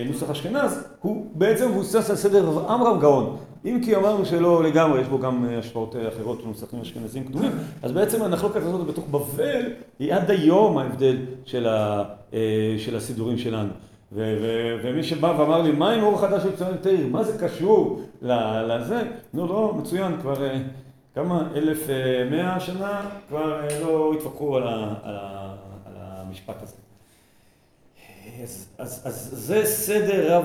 נוסח אשכנז, הוא בעצם מבוסס על סדר רב עמרם גאון. אם כי אמרנו שלא לגמרי, יש בו גם השפעות אחרות ונוסחים אשכנזים קדומים, אז בעצם המחלוקת הזאת בתוך בבל היא עד היום ההבדל של הסידורים שלנו. ומי שבא ואמר לי, מה עם אור חדש של ציון תאיר? מה זה קשור לזה? נו, לא, מצוין, כבר כמה? 1100 שנה כבר לא התווכחו על המשפט הזה. אז זה סדר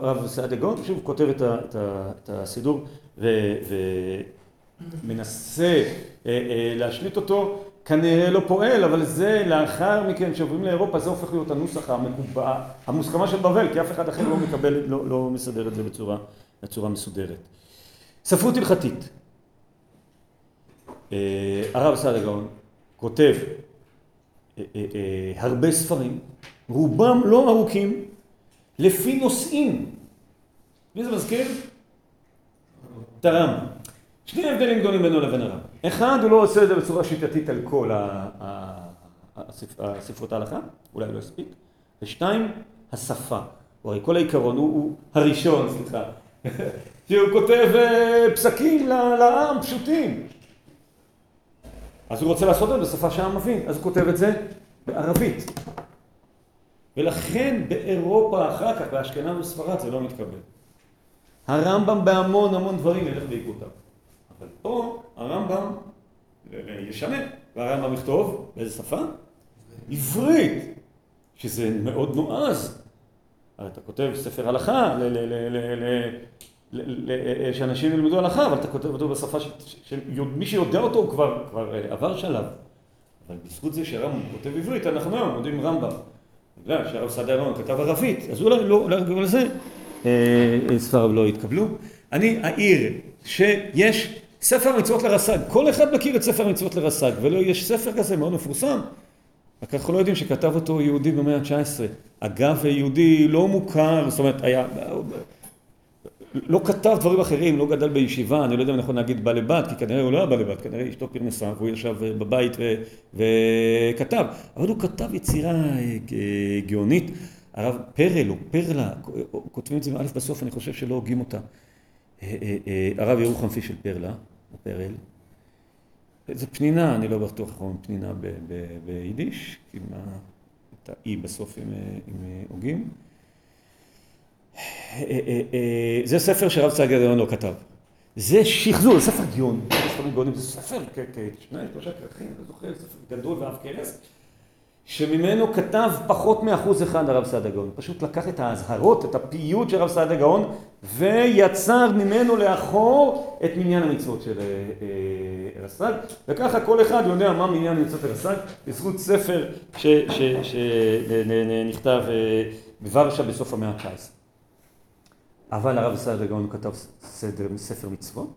רב סעדיה גאון, שוב כותב את הסידור ומנסה להשליט אותו, כנראה לא פועל, אבל זה לאחר מכן, כשעוברים לאירופה, זה הופך להיות הנוסח המקובע, המוסכמה של בבל, כי אף אחד אחר לא מקבל, לא מסדר את זה בצורה מסודרת. ספרות הלכתית. הרב סעדיה גאון כותב הרבה ספרים, רובם לא ארוכים, לפי נושאים. מי זה מזכיר? תרם. שני הבדלים גדולים בינו לבין הרב. אחד, הוא לא עושה את זה בצורה שיטתית על כל הספרות ההלכה, אולי לא הספיק. ושתיים, השפה. הרי כל העיקרון הוא הראשון, סליחה. שהוא כותב פסקים לעם פשוטים. אז הוא רוצה לעשות את זה בשפה שהעם מבין, אז הוא כותב את זה בערבית. ולכן באירופה אחר כך, באשכנז וספרד, זה לא מתקבל. הרמב"ם בהמון המון דברים ילך בעקבותיו. אבל פה הרמב"ם ישנה, והרמב"ם יכתוב באיזה שפה? עברית, שזה מאוד נועז. הרי אתה כותב ספר הלכה, שאנשים ילמדו הלכה, אבל אתה כותב אותו בשפה שמי שיודע אותו הוא כבר עבר שלב. אבל בזכות זה שהרמב"ם כותב עברית, אנחנו היום יודעים רמב"ם. בגלל שהרב סעדיה גאון כתב ערבית, אז אולי גם על זה ספריו לא התקבלו. אני אעיר שיש ספר מצוות לרס"ג, כל אחד מכיר את ספר מצוות לרס"ג, ולא יש ספר כזה מאוד מפורסם. רק אנחנו לא יודעים שכתב אותו יהודי במאה ה-19. אגב, יהודי לא מוכר, זאת אומרת, היה... לא כתב דברים אחרים, לא גדל בישיבה, אני לא יודע אם נכון להגיד בא לבת, כי כנראה הוא לא היה בא לבת, כנראה אשתו פרנסה, והוא ישב בבית וכתב. אבל הוא כתב יצירה גאונית, הרב פרל או פרלה, כותבים את זה מאלף בסוף, אני חושב שלא הוגים אותה. הרב ירוחם פיש של פרלה, או פרל. זה פנינה, אני לא בטוח איך אומרים פנינה ביידיש, כי את האי בסוף הם הוגים. זה ספר שהרב סעדיה גאון לא כתב. זה שחזור, זה ספר גאון. ספרים גאונים, זה ספר כשניים-שלושה כרכים, אתה זוכר, ספר גדול ואף כרס, שממנו כתב פחות מ1% הרב סעדיה גאון. פשוט לקח את ההזהרות, את הפיוט של הרב סעדיה גאון, ויצר ממנו לאחור את מניין המצוות של רס"ג. וככה כל אחד יודע מה מניין המצוות של רס"ג, בזכות ספר שנכתב בוורשה בסוף המאה ה-19. אבל הרב סעדיה גאון כתב ספר מצוות.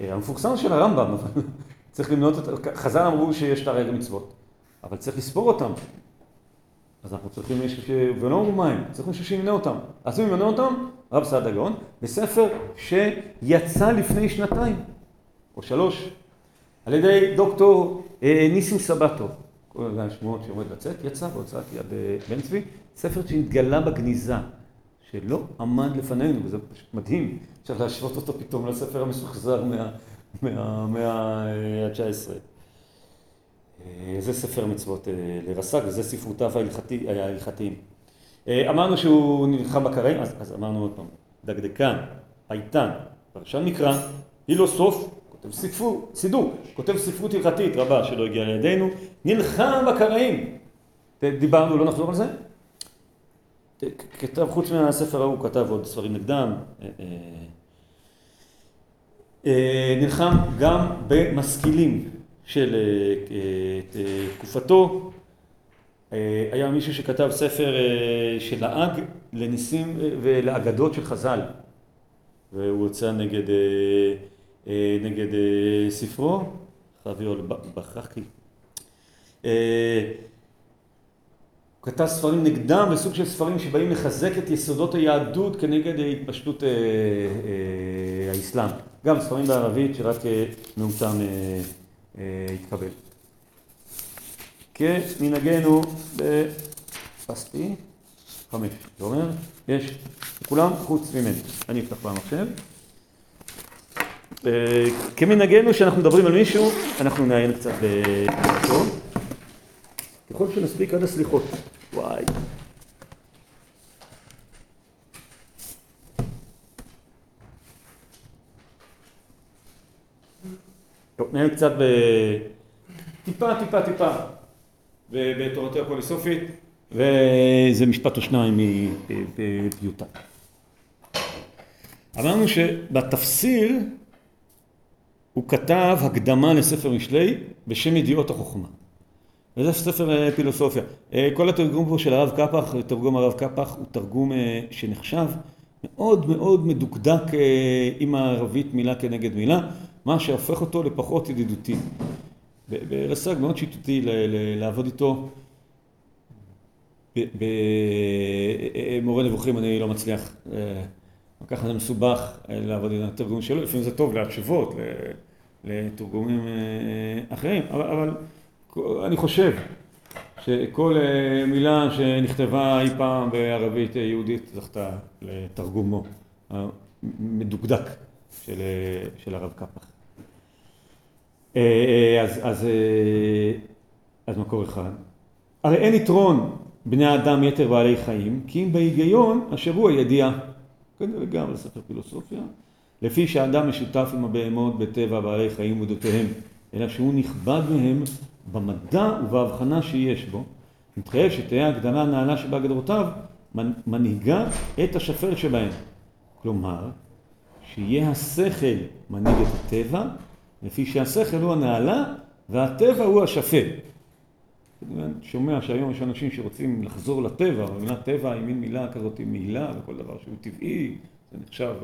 המפורסם של הרמב"ם, אבל צריך למנות אותם. חז"ל אמרו שיש תרי"ג מצוות, אבל צריך לספור אותם. אז אנחנו צריכים מישהו ולא אמרו מהם, צריך מישהו שימנה אותם. אז הוא ימנה אותם, הרב סעדיה גאון, בספר שיצא לפני 2 או 3 על ידי דוקטור ניסים סבתו. כל השמועות שעומד לצאת, יצא בהוצאת יד בן צבי, ספר שהתגלה בגניזה. שלא עמד לפנינו, וזה פשוט מדהים, צריך להשוות אותו פתאום לספר המשוחזר מהמאה ה-19. זה ספר מצוות לרס"ג, וזה ספרותיו ההלכתיים. אמרנו שהוא נלחם בקראים, אז אמרנו עוד פעם, דקדקן, פייטן, פרשן מקרא, פילוסוף, כותב סידור, כותב ספרות הלכתית רבה שלא הגיעה לידינו, נלחם בקראים. דיברנו, לא נחזור על זה? כתב, חוץ מהספר ההוא, כתב עוד ספרים נגדם, נלחם גם במשכילים של תקופתו. היה מישהו שכתב ספר שלעג לניסים ולאגדות של חז"ל, והוא הוצא נגד ספרו, חביול בחקי. הוא כתב ספרים נגדם, בסוג של ספרים שבאים לחזק את יסודות היהדות כנגד התפשטות האסלאם. גם ספרים בערבית שרק מאומתם התקבל. כמנהגנו בפסטי 5, זה אומר, יש לכולם חוץ ממני. אני אפתח פעם עכשיו. כמנהגנו שאנחנו מדברים על מישהו, אנחנו נעיין קצת בקצור. ככל שנספיק עד הסליחות. וואי. טוב, נהיה קצת טיפה בתורתיה הפוליסופית. וזה משפט או שניים מפיוטה. אמרנו שבתפסיר הוא כתב הקדמה לספר משלי בשם ידיעות החוכמה. וזה ספר פילוסופיה. כל התרגום פה של הרב קפח, תרגום הרב קפח, הוא תרגום שנחשב מאוד מאוד מדוקדק עם הערבית מילה כנגד מילה, מה שהופך אותו לפחות ידידותי. ברס"ג מאוד שיטותי לעבוד איתו. במורה נבוכים אני לא מצליח, ככה זה מסובך לעבוד עם התרגום שלו, לפעמים זה טוב להקשבות, לתרגומים אחרים, אבל אני חושב שכל מילה שנכתבה אי פעם בערבית יהודית זכתה לתרגומו המדוקדק של הרב קפח. אז מקור אחד. הרי אין יתרון בני האדם יתר בעלי חיים, כי אם בהיגיון אשר הוא הידיעה. כנראה גם לספר פילוסופיה. לפי שהאדם משותף עם הבהמות בטבע בעלי חיים ודותיהם, אלא שהוא נכבד מהם במדע ובהבחנה שיש בו, מתחייב שתהיה הגדרה הנעלה שבהגדרותיו מנהיגה את השפל שבהם. כלומר, שיהיה השכל מנהיג את הטבע, לפי שהשכל הוא הנעלה והטבע הוא השפל. אני שומע שהיום יש אנשים שרוצים לחזור לטבע, המילה טבע היא מין מילה כזאת עם מילה, וכל דבר שהוא טבעי, זה נחשב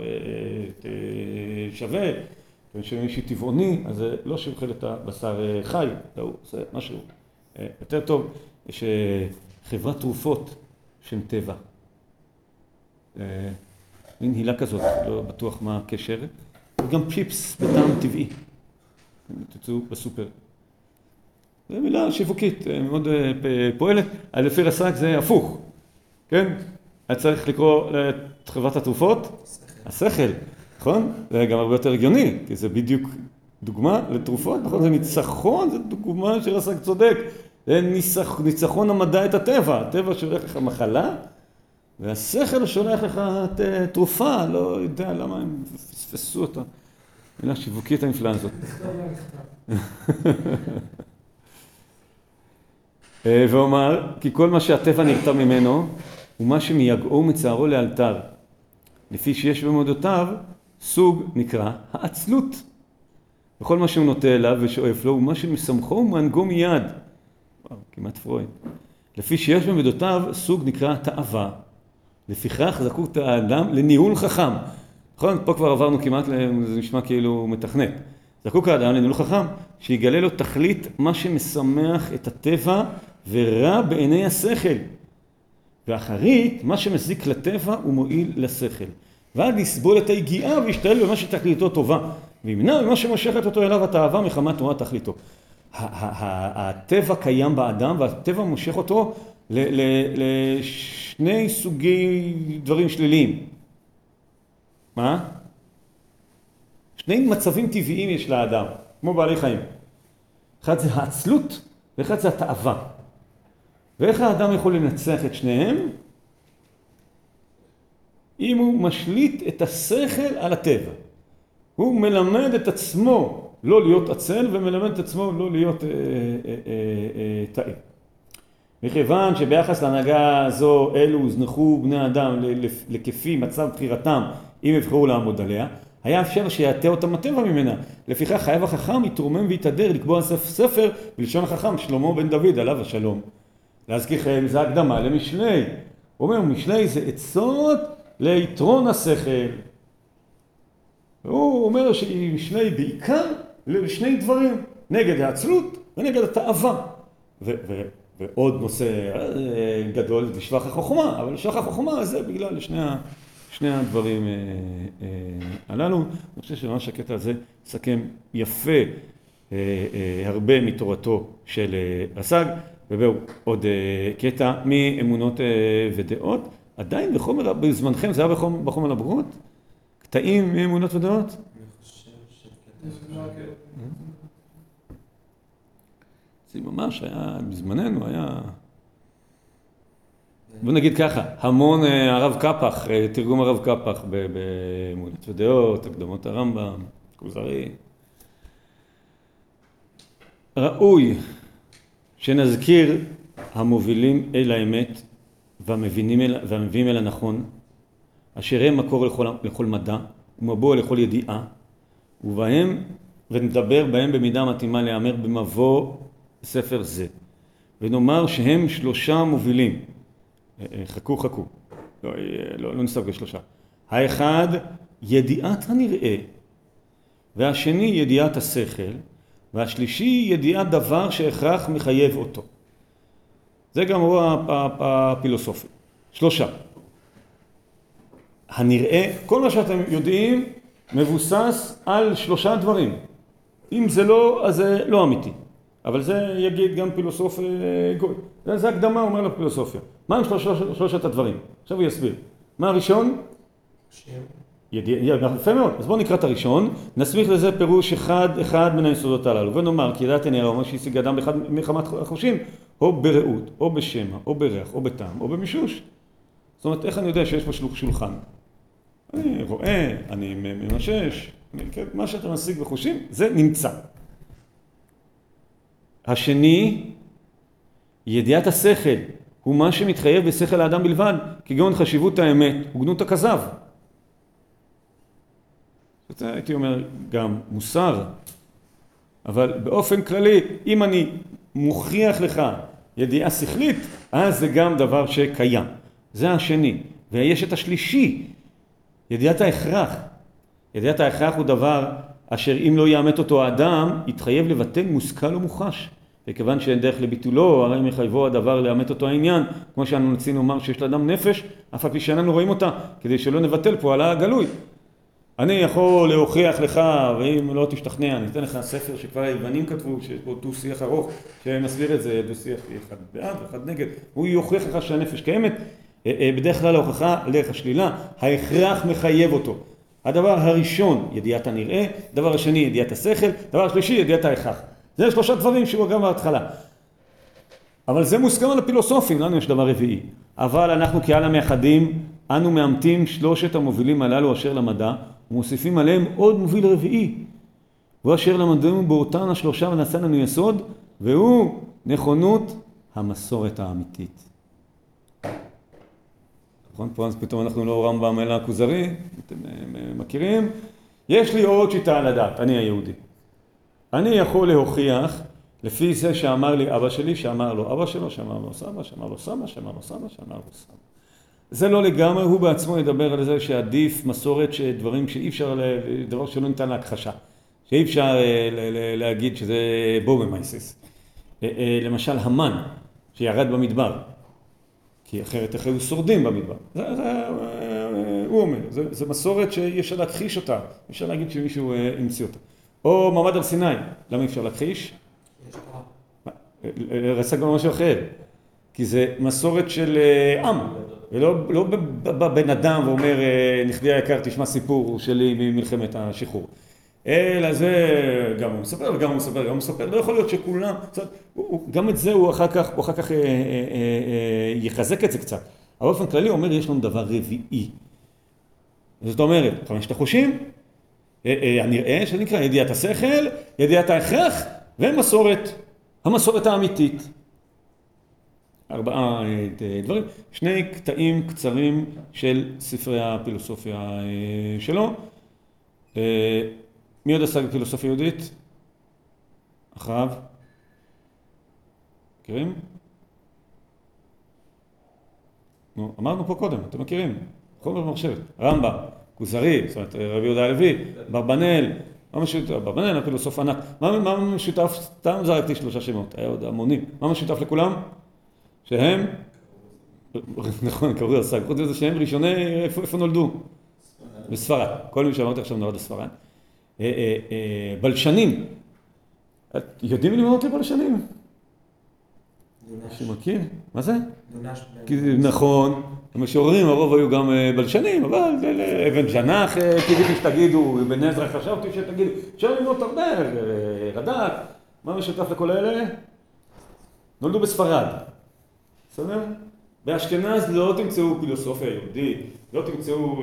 שווה. כשמישהו טבעוני, אז זה לא שאוכל את הבשר חי, לא, זה משהו יותר טוב. יש חברת תרופות שם טבע. מין הילה כזאת, לא בטוח מה הקשר. גם צ'יפס בטעם טבעי. תצאו בסופר. זו מילה שיווקית, מאוד פועלת. לפי רס"ג זה הפוך, כן? היה צריך לקרוא את חברת התרופות, השכל, נכון? זה גם הרבה יותר הגיוני, כי זה בדיוק דוגמה לתרופות, נכון? זה ניצחון, זה דוגמה שרס"ג צודק. זה ניצחון המדע את הטבע. הטבע שולח לך מחלה, והשכל שולח לך תרופה. לא יודע למה הם פספסו אותה. מילה שיווקית הנפלאה הזאת. ואומר, כי כל מה שהטבע נרתע ממנו, הוא מה שמייגעו מצערו לאלתר. לפי שיש במודותיו, סוג נקרא העצלות. וכל מה שהוא נוטה אליו ושואף לו, הוא מה שמסמכו ומנגו מיד. כמעט פרויד. לפי שיש במודותיו, סוג נקרא תאווה. לפיכך זקוק האדם לניהול חכם. נכון? פה כבר עברנו כמעט, זה נשמע כאילו מתכנת. זקוק האדם לניהול חכם, שיגלה לו תכלית מה שמשמח את הטבע ורע בעיני השכל. ואחרית, מה שמזיק לטבע הוא מועיל לשכל. ועד לסבול את היגיעה וישתעל במה שתכליתו טובה. וימנע במה שמשכת אותו אליו התאווה מחמת תורה תכליתו. הטבע קיים באדם והטבע מושך אותו לשני סוגי דברים שליליים. מה? שני מצבים טבעיים יש לאדם, כמו בעלי חיים. אחד זה העצלות ואחד זה התאווה. ואיך האדם יכול לנצח את שניהם? אם הוא משליט את השכל על הטבע. הוא מלמד את עצמו לא להיות עצל ומלמד את עצמו לא להיות טעים. מכיוון שביחס להנהגה הזו אלו הוזנחו בני האדם לכפי מצב בחירתם אם יבחרו לעמוד עליה, היה אפשר שיעטה אותם הטבע ממנה. לפיכך חייב החכם יתרומם ויתהדר לקבוע ספר בלשון החכם שלמה בן דוד עליו השלום. להזכירכם, זה הקדמה למשלי. הוא אומר, משלי זה עצות ליתרון השכל. הוא אומר שמשלי בעיקר לשני דברים, נגד העצלות ונגד התאווה. ועוד נושא גדול זה שבח החוכמה, אבל שבח החוכמה זה בגלל שני הדברים הללו. אני חושב שממש הקטע הזה סכם יפה הרבה מתורתו של רס"ג. ובואו עוד קטע מאמונות ודעות. עדיין בחומר, בזמנכם זה היה בחומר הבגרות? קטעים מאמונות ודעות? אני חושב שקטע. זה ממש היה, בזמננו היה... בוא נגיד ככה, המון הרב קפח, תרגום הרב קפח באמונות ודעות, הקדמות הרמב"ם, כוזרי. ראוי שנזכיר המובילים אל האמת והמביאים אל הנכון, אשר הם מקור לכל מדע ומבוא לכל ידיעה, ובהם ונדבר בהם במידה מתאימה להיאמר במבוא ספר זה. ונאמר שהם שלושה מובילים. חכו. לא נסתפק בשלושה. האחד, ידיעת הנראה, והשני, ידיעת השכל, והשלישי, ידיעת דבר שהכרח מחייב אותו. זה גם הוא הפילוסופי. שלושה. הנראה, כל מה שאתם יודעים, מבוסס על שלושה דברים. אם זה לא, אז זה לא אמיתי. אבל זה יגיד גם פילוסוף גוי. זה הקדמה, אומר לפילוסופיה. מה עם שלושת הדברים? עכשיו הוא יסביר. מה הראשון? שם. יפה מאוד. אז בואו נקרא את הראשון. נסמיך לזה פירוש אחד מן היסודות הללו. ונאמר, כי ידעת נראה, אומר שהשיג אדם באחד מחמת החושים, או ברעות, או בשמע, או בריח, או בטעם, או במישוש. זאת אומרת, איך אני יודע שיש פה שולחן? אני רואה, אני ממשש, מה שאתה משיג בחושים, זה נמצא. השני, ידיעת השכל, הוא מה שמתחייב בשכל האדם בלבד, כגון חשיבות האמת, הוגנות הכזב. זה הייתי אומר גם מוסר, אבל באופן כללי, אם אני מוכיח לך ידיעה שכלית, אז זה גם דבר שקיים. זה השני. ויש את השלישי, ידיעת ההכרח. ידיעת ההכרח הוא דבר אשר אם לא יאמת אותו האדם, יתחייב לבטל מושכל ומוחש. וכיוון שאין דרך לביטולו, הרי מחייבו הדבר לאמת אותו העניין, כמו שאנו נצינו לומר שיש לאדם נפש, אף על פי שאיננו רואים אותה, כדי שלא נבטל פה על הגלוי. אני יכול להוכיח לך, ואם לא תשתכנע, אני אתן לך ספר שכבר היוונים כתבו, שיש פה דו שיח ארוך, שמסביר את זה, דו שיח אחד בעד, אחד נגד, הוא יוכיח לך שהנפש קיימת, בדרך כלל ההוכחה דרך השלילה, ההכרח מחייב אותו. הדבר הראשון, ידיעת הנראה, דבר השני, ידיעת השכל, דבר השלישי, ידיעת ההכרח. זה שלושה דברים שהוא גם בהתחלה. אבל זה מוסכם על הפילוסופים, לנו יש דבר רביעי. אבל אנחנו כעל המאחדים, אנו מאמתים שלושת המובילים הללו אשר למדע, ומוסיפים עליהם עוד מוביל רביעי. הוא אשר למדנו באותן השלושה ונשא לנו יסוד, והוא נכונות המסורת האמיתית. נכון? פה פתאום אנחנו לא רמב"ם אלא הכוזרי, אתם מכירים? יש לי עוד שיטה על הדעת, אני היהודי. אני יכול להוכיח, לפי זה שאמר לי אבא שלי, שאמר לו אבא שלו, שאמר לו סבא, שאמר לו סבא, שאמר לו סבא, שאמר לו סבא. זה לא לגמרי, הוא בעצמו ידבר על זה שעדיף מסורת שדברים שאי אפשר, דבר שלא ניתן להכחשה. שאי אפשר להגיד שזה בובה מייסס. למשל המן, שירד במדבר. כי אחרת איך היו שורדים במדבר. הוא אומר, זה מסורת שאי אפשר להכחיש אותה. אי אפשר להגיד שמישהו המציא אותה. או מעמד הר סיני, למה אי אפשר להכחיש? יש תורה. רצה גם משהו אחר. כי זה מסורת של עם. ולא בבן אדם ואומר, נכדי היקר, תשמע סיפור שלי ממלחמת השחרור. אלא זה גם הוא מספר, וגם הוא מספר, וגם הוא מספר. לא יכול להיות שכולם... גם את זה הוא אחר כך יחזק את זה קצת. אבל באופן כללי הוא אומר, יש לנו דבר רביעי. זאת אומרת, חמשת החושים, הנראה, שנקרא ידיעת השכל, ידיעת ההכרח, ומסורת, המסורת האמיתית. 4 דברים, 2 קטעים קצרים של ספרי הפילוסופיה שלו. מי עוד עסק בפילוסופיה יהודית? אחריו? מכירים? נו, אמרנו פה קודם, אתם מכירים. חומר במחשבת, רמב"ם, כוזרי, זאת אומרת רבי יהודה הלוי, ברבנאל, ברבנאל הפילוסוף ענק. מה משותף, סתם זרקתי 3 שמות, היה עוד המונים. מה משותף לכולם? שהם, נכון, קראו עסק, חוץ לזה שהם ראשוני, איפה נולדו? בספרד. כל מי שאמרתי עכשיו נולד בספרד. בלשנים. יודעים למנות אותי בלשנים? שמכיר? מה זה? נכון, המשוררים הרוב היו גם בלשנים, אבל אבן ג'נאח, כדאי שתגידו, אבן עזרא חשבתי שתגידו, אפשר למנות הרבה, רד"ק, מה משותף לכל אלה? נולדו בספרד. בסדר? באשכנז לא תמצאו פילוסופיה יהודית, לא תמצאו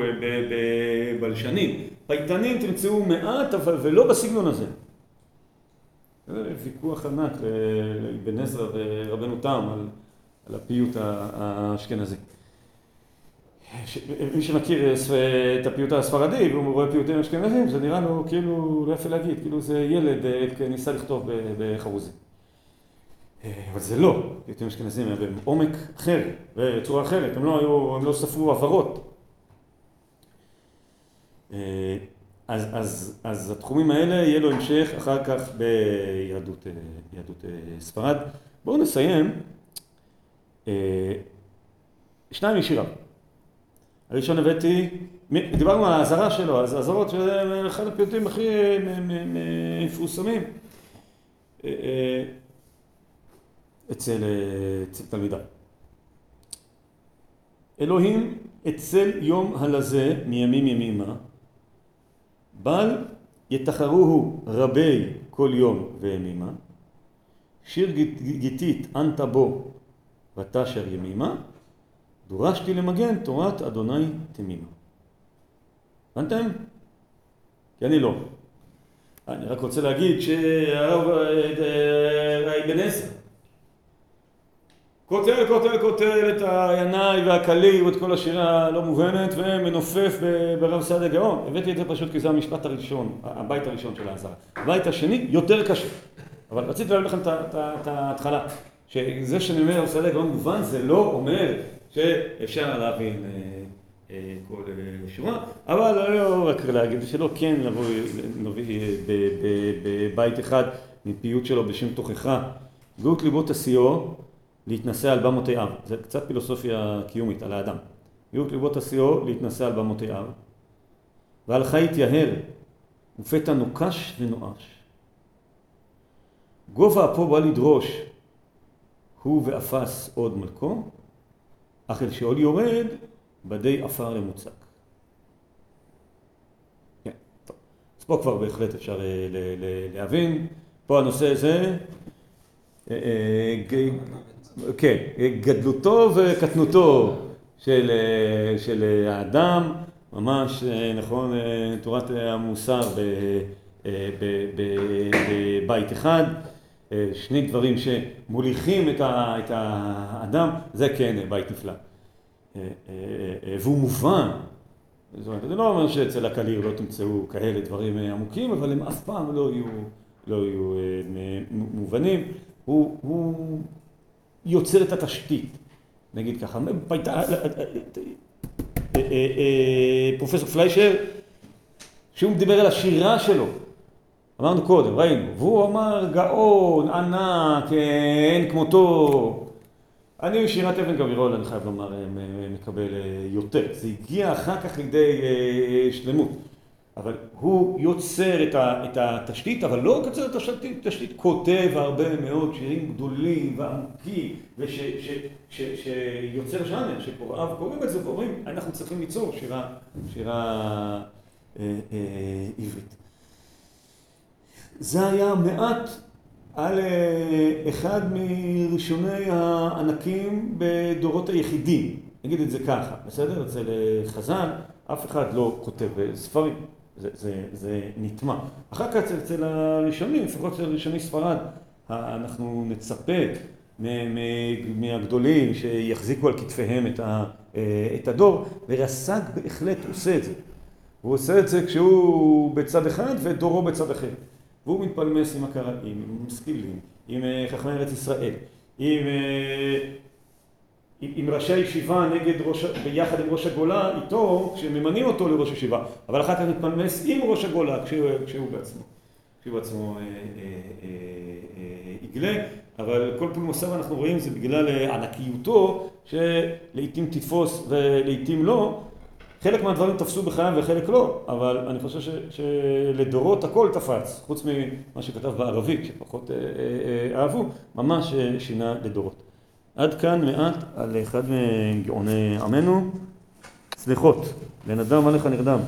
בלשנים. פייטנים תמצאו מעט, אבל ולא בסגנון הזה. ויכוח ענק לבן עזרא ורבנו תם על הפיוט האשכנזי. מי שמכיר את הפיוט הספרדי והוא רואה פיוטים אשכנזים, זה נראה לו כאילו, לא יפה להגיד, כאילו זה ילד ניסה לכתוב בחרוזי. אבל זה לא, פיוטים אשכנזים היה בהם עומק אחר, בצורה אחרת, הם לא ספרו עברות. אז התחומים האלה יהיה לו המשך אחר כך ביהדות ספרד. בואו נסיים שניים משיריו. הראשון הבאתי, דיברנו על ההזרה שלו, אז ההזרות שזה אחד הפיוטים הכי מפורסמים אצל תלמידיו. אלוהים אצל יום הלזה מימים ימימה, בל יתחרוהו רבי כל יום וימימה, שיר גיתית אנטה בו ותשר ימימה, דורשתי למגן תורת אדוני תמימה. הבנתם? כי אני לא. אני רק רוצה להגיד שהרב אבן עזרא כותל את העיניים והקליר ואת כל השירה הלא מובנת ומנופף ברב סעדיה גאון. הבאתי את זה פשוט כי זה המשפט הראשון, הבית הראשון של ההזרה. הבית השני יותר קשה. אבל רציתי להגיד לכם את ההתחלה. שזה שאני אומר רב סעדיה גאון מובן זה לא אומר שאפשר להבין כל שורה, אבל לא רק להגיד שלא כן לבוא בבית אחד מפיוט שלו בשם תוכחה. גאות ליבות עשיו להתנסה על במותי אב. זה קצת פילוסופיה קיומית על האדם. גאות ליבות עשיו להתנסה על במותי אב. ועל חי התייהר ופתע נוקש ונואש. גובה אפו בא לדרוש הוא ואפס עוד מלכו. אך אל שאול יורד, בדי עפר למוצק. כן, טוב. אז פה כבר בהחלט אפשר להבין. פה הנושא הזה, כן, גדלותו וקטנותו של האדם, ממש נכון, תורת המוסר בבית אחד. שני דברים שמוליכים את האדם, זה כן בית נפלא. והוא מובן. זאת אומרת, זה לא אומר שאצל הקליר לא תמצאו כאלה דברים עמוקים, אבל הם אף פעם לא יהיו מובנים. הוא יוצר את התשתית, נגיד ככה. פרופסור פליישר, שהוא דיבר על השירה שלו, אמרנו קודם, ראינו, והוא אמר גאון, ענק, אין כמותו. אני שירת אבן גבירול, אני חייב לומר, מקבל יותר. זה הגיע אחר כך לידי שלמות. אבל הוא יוצר את התשתית, אבל לא יוצר את התשתית. כותב הרבה מאוד שירים גדולים ועמוקים, שיוצר ז'אנר, שקוראיו קוראים את זה ואומרים, אנחנו צריכים ליצור שירה עברית. זה היה מעט על אחד מראשוני הענקים בדורות היחידים. נגיד את זה ככה, בסדר? אצל חז"ל, אף אחד לא כותב ספרים. זה נטמע. אחר כך אצל הראשונים, לפחות אצל ראשוני ספרד, אנחנו נצפה מהגדולים שיחזיקו על כתפיהם את הדור, ורס"ג בהחלט עושה את זה. הוא עושה את זה כשהוא בצד אחד ודורו בצד אחר. והוא מתפלמס עם הקראים, עם משכילים, עם חכמי ארץ ישראל, עם ראשי הישיבה ביחד עם ראש הגולה, איתו, כשממנים אותו לראש הישיבה, אבל אחר כך מתפלמס עם ראש הגולה, כשהוא בעצמו יגלה, אבל כל פולמוסיו אנחנו רואים זה בגלל ענקיותו, שלעיתים תתפוס ולעיתים לא, חלק מהדברים תפסו בחיים וחלק לא, אבל אני חושב שלדורות הכל תפס, חוץ ממה שכתב בערבית, שפחות אהבו, ממש שינה לדורות. עד כאן מעט על אחד מגאוני עמנו, סליחות, בן אדם עליך נרדם.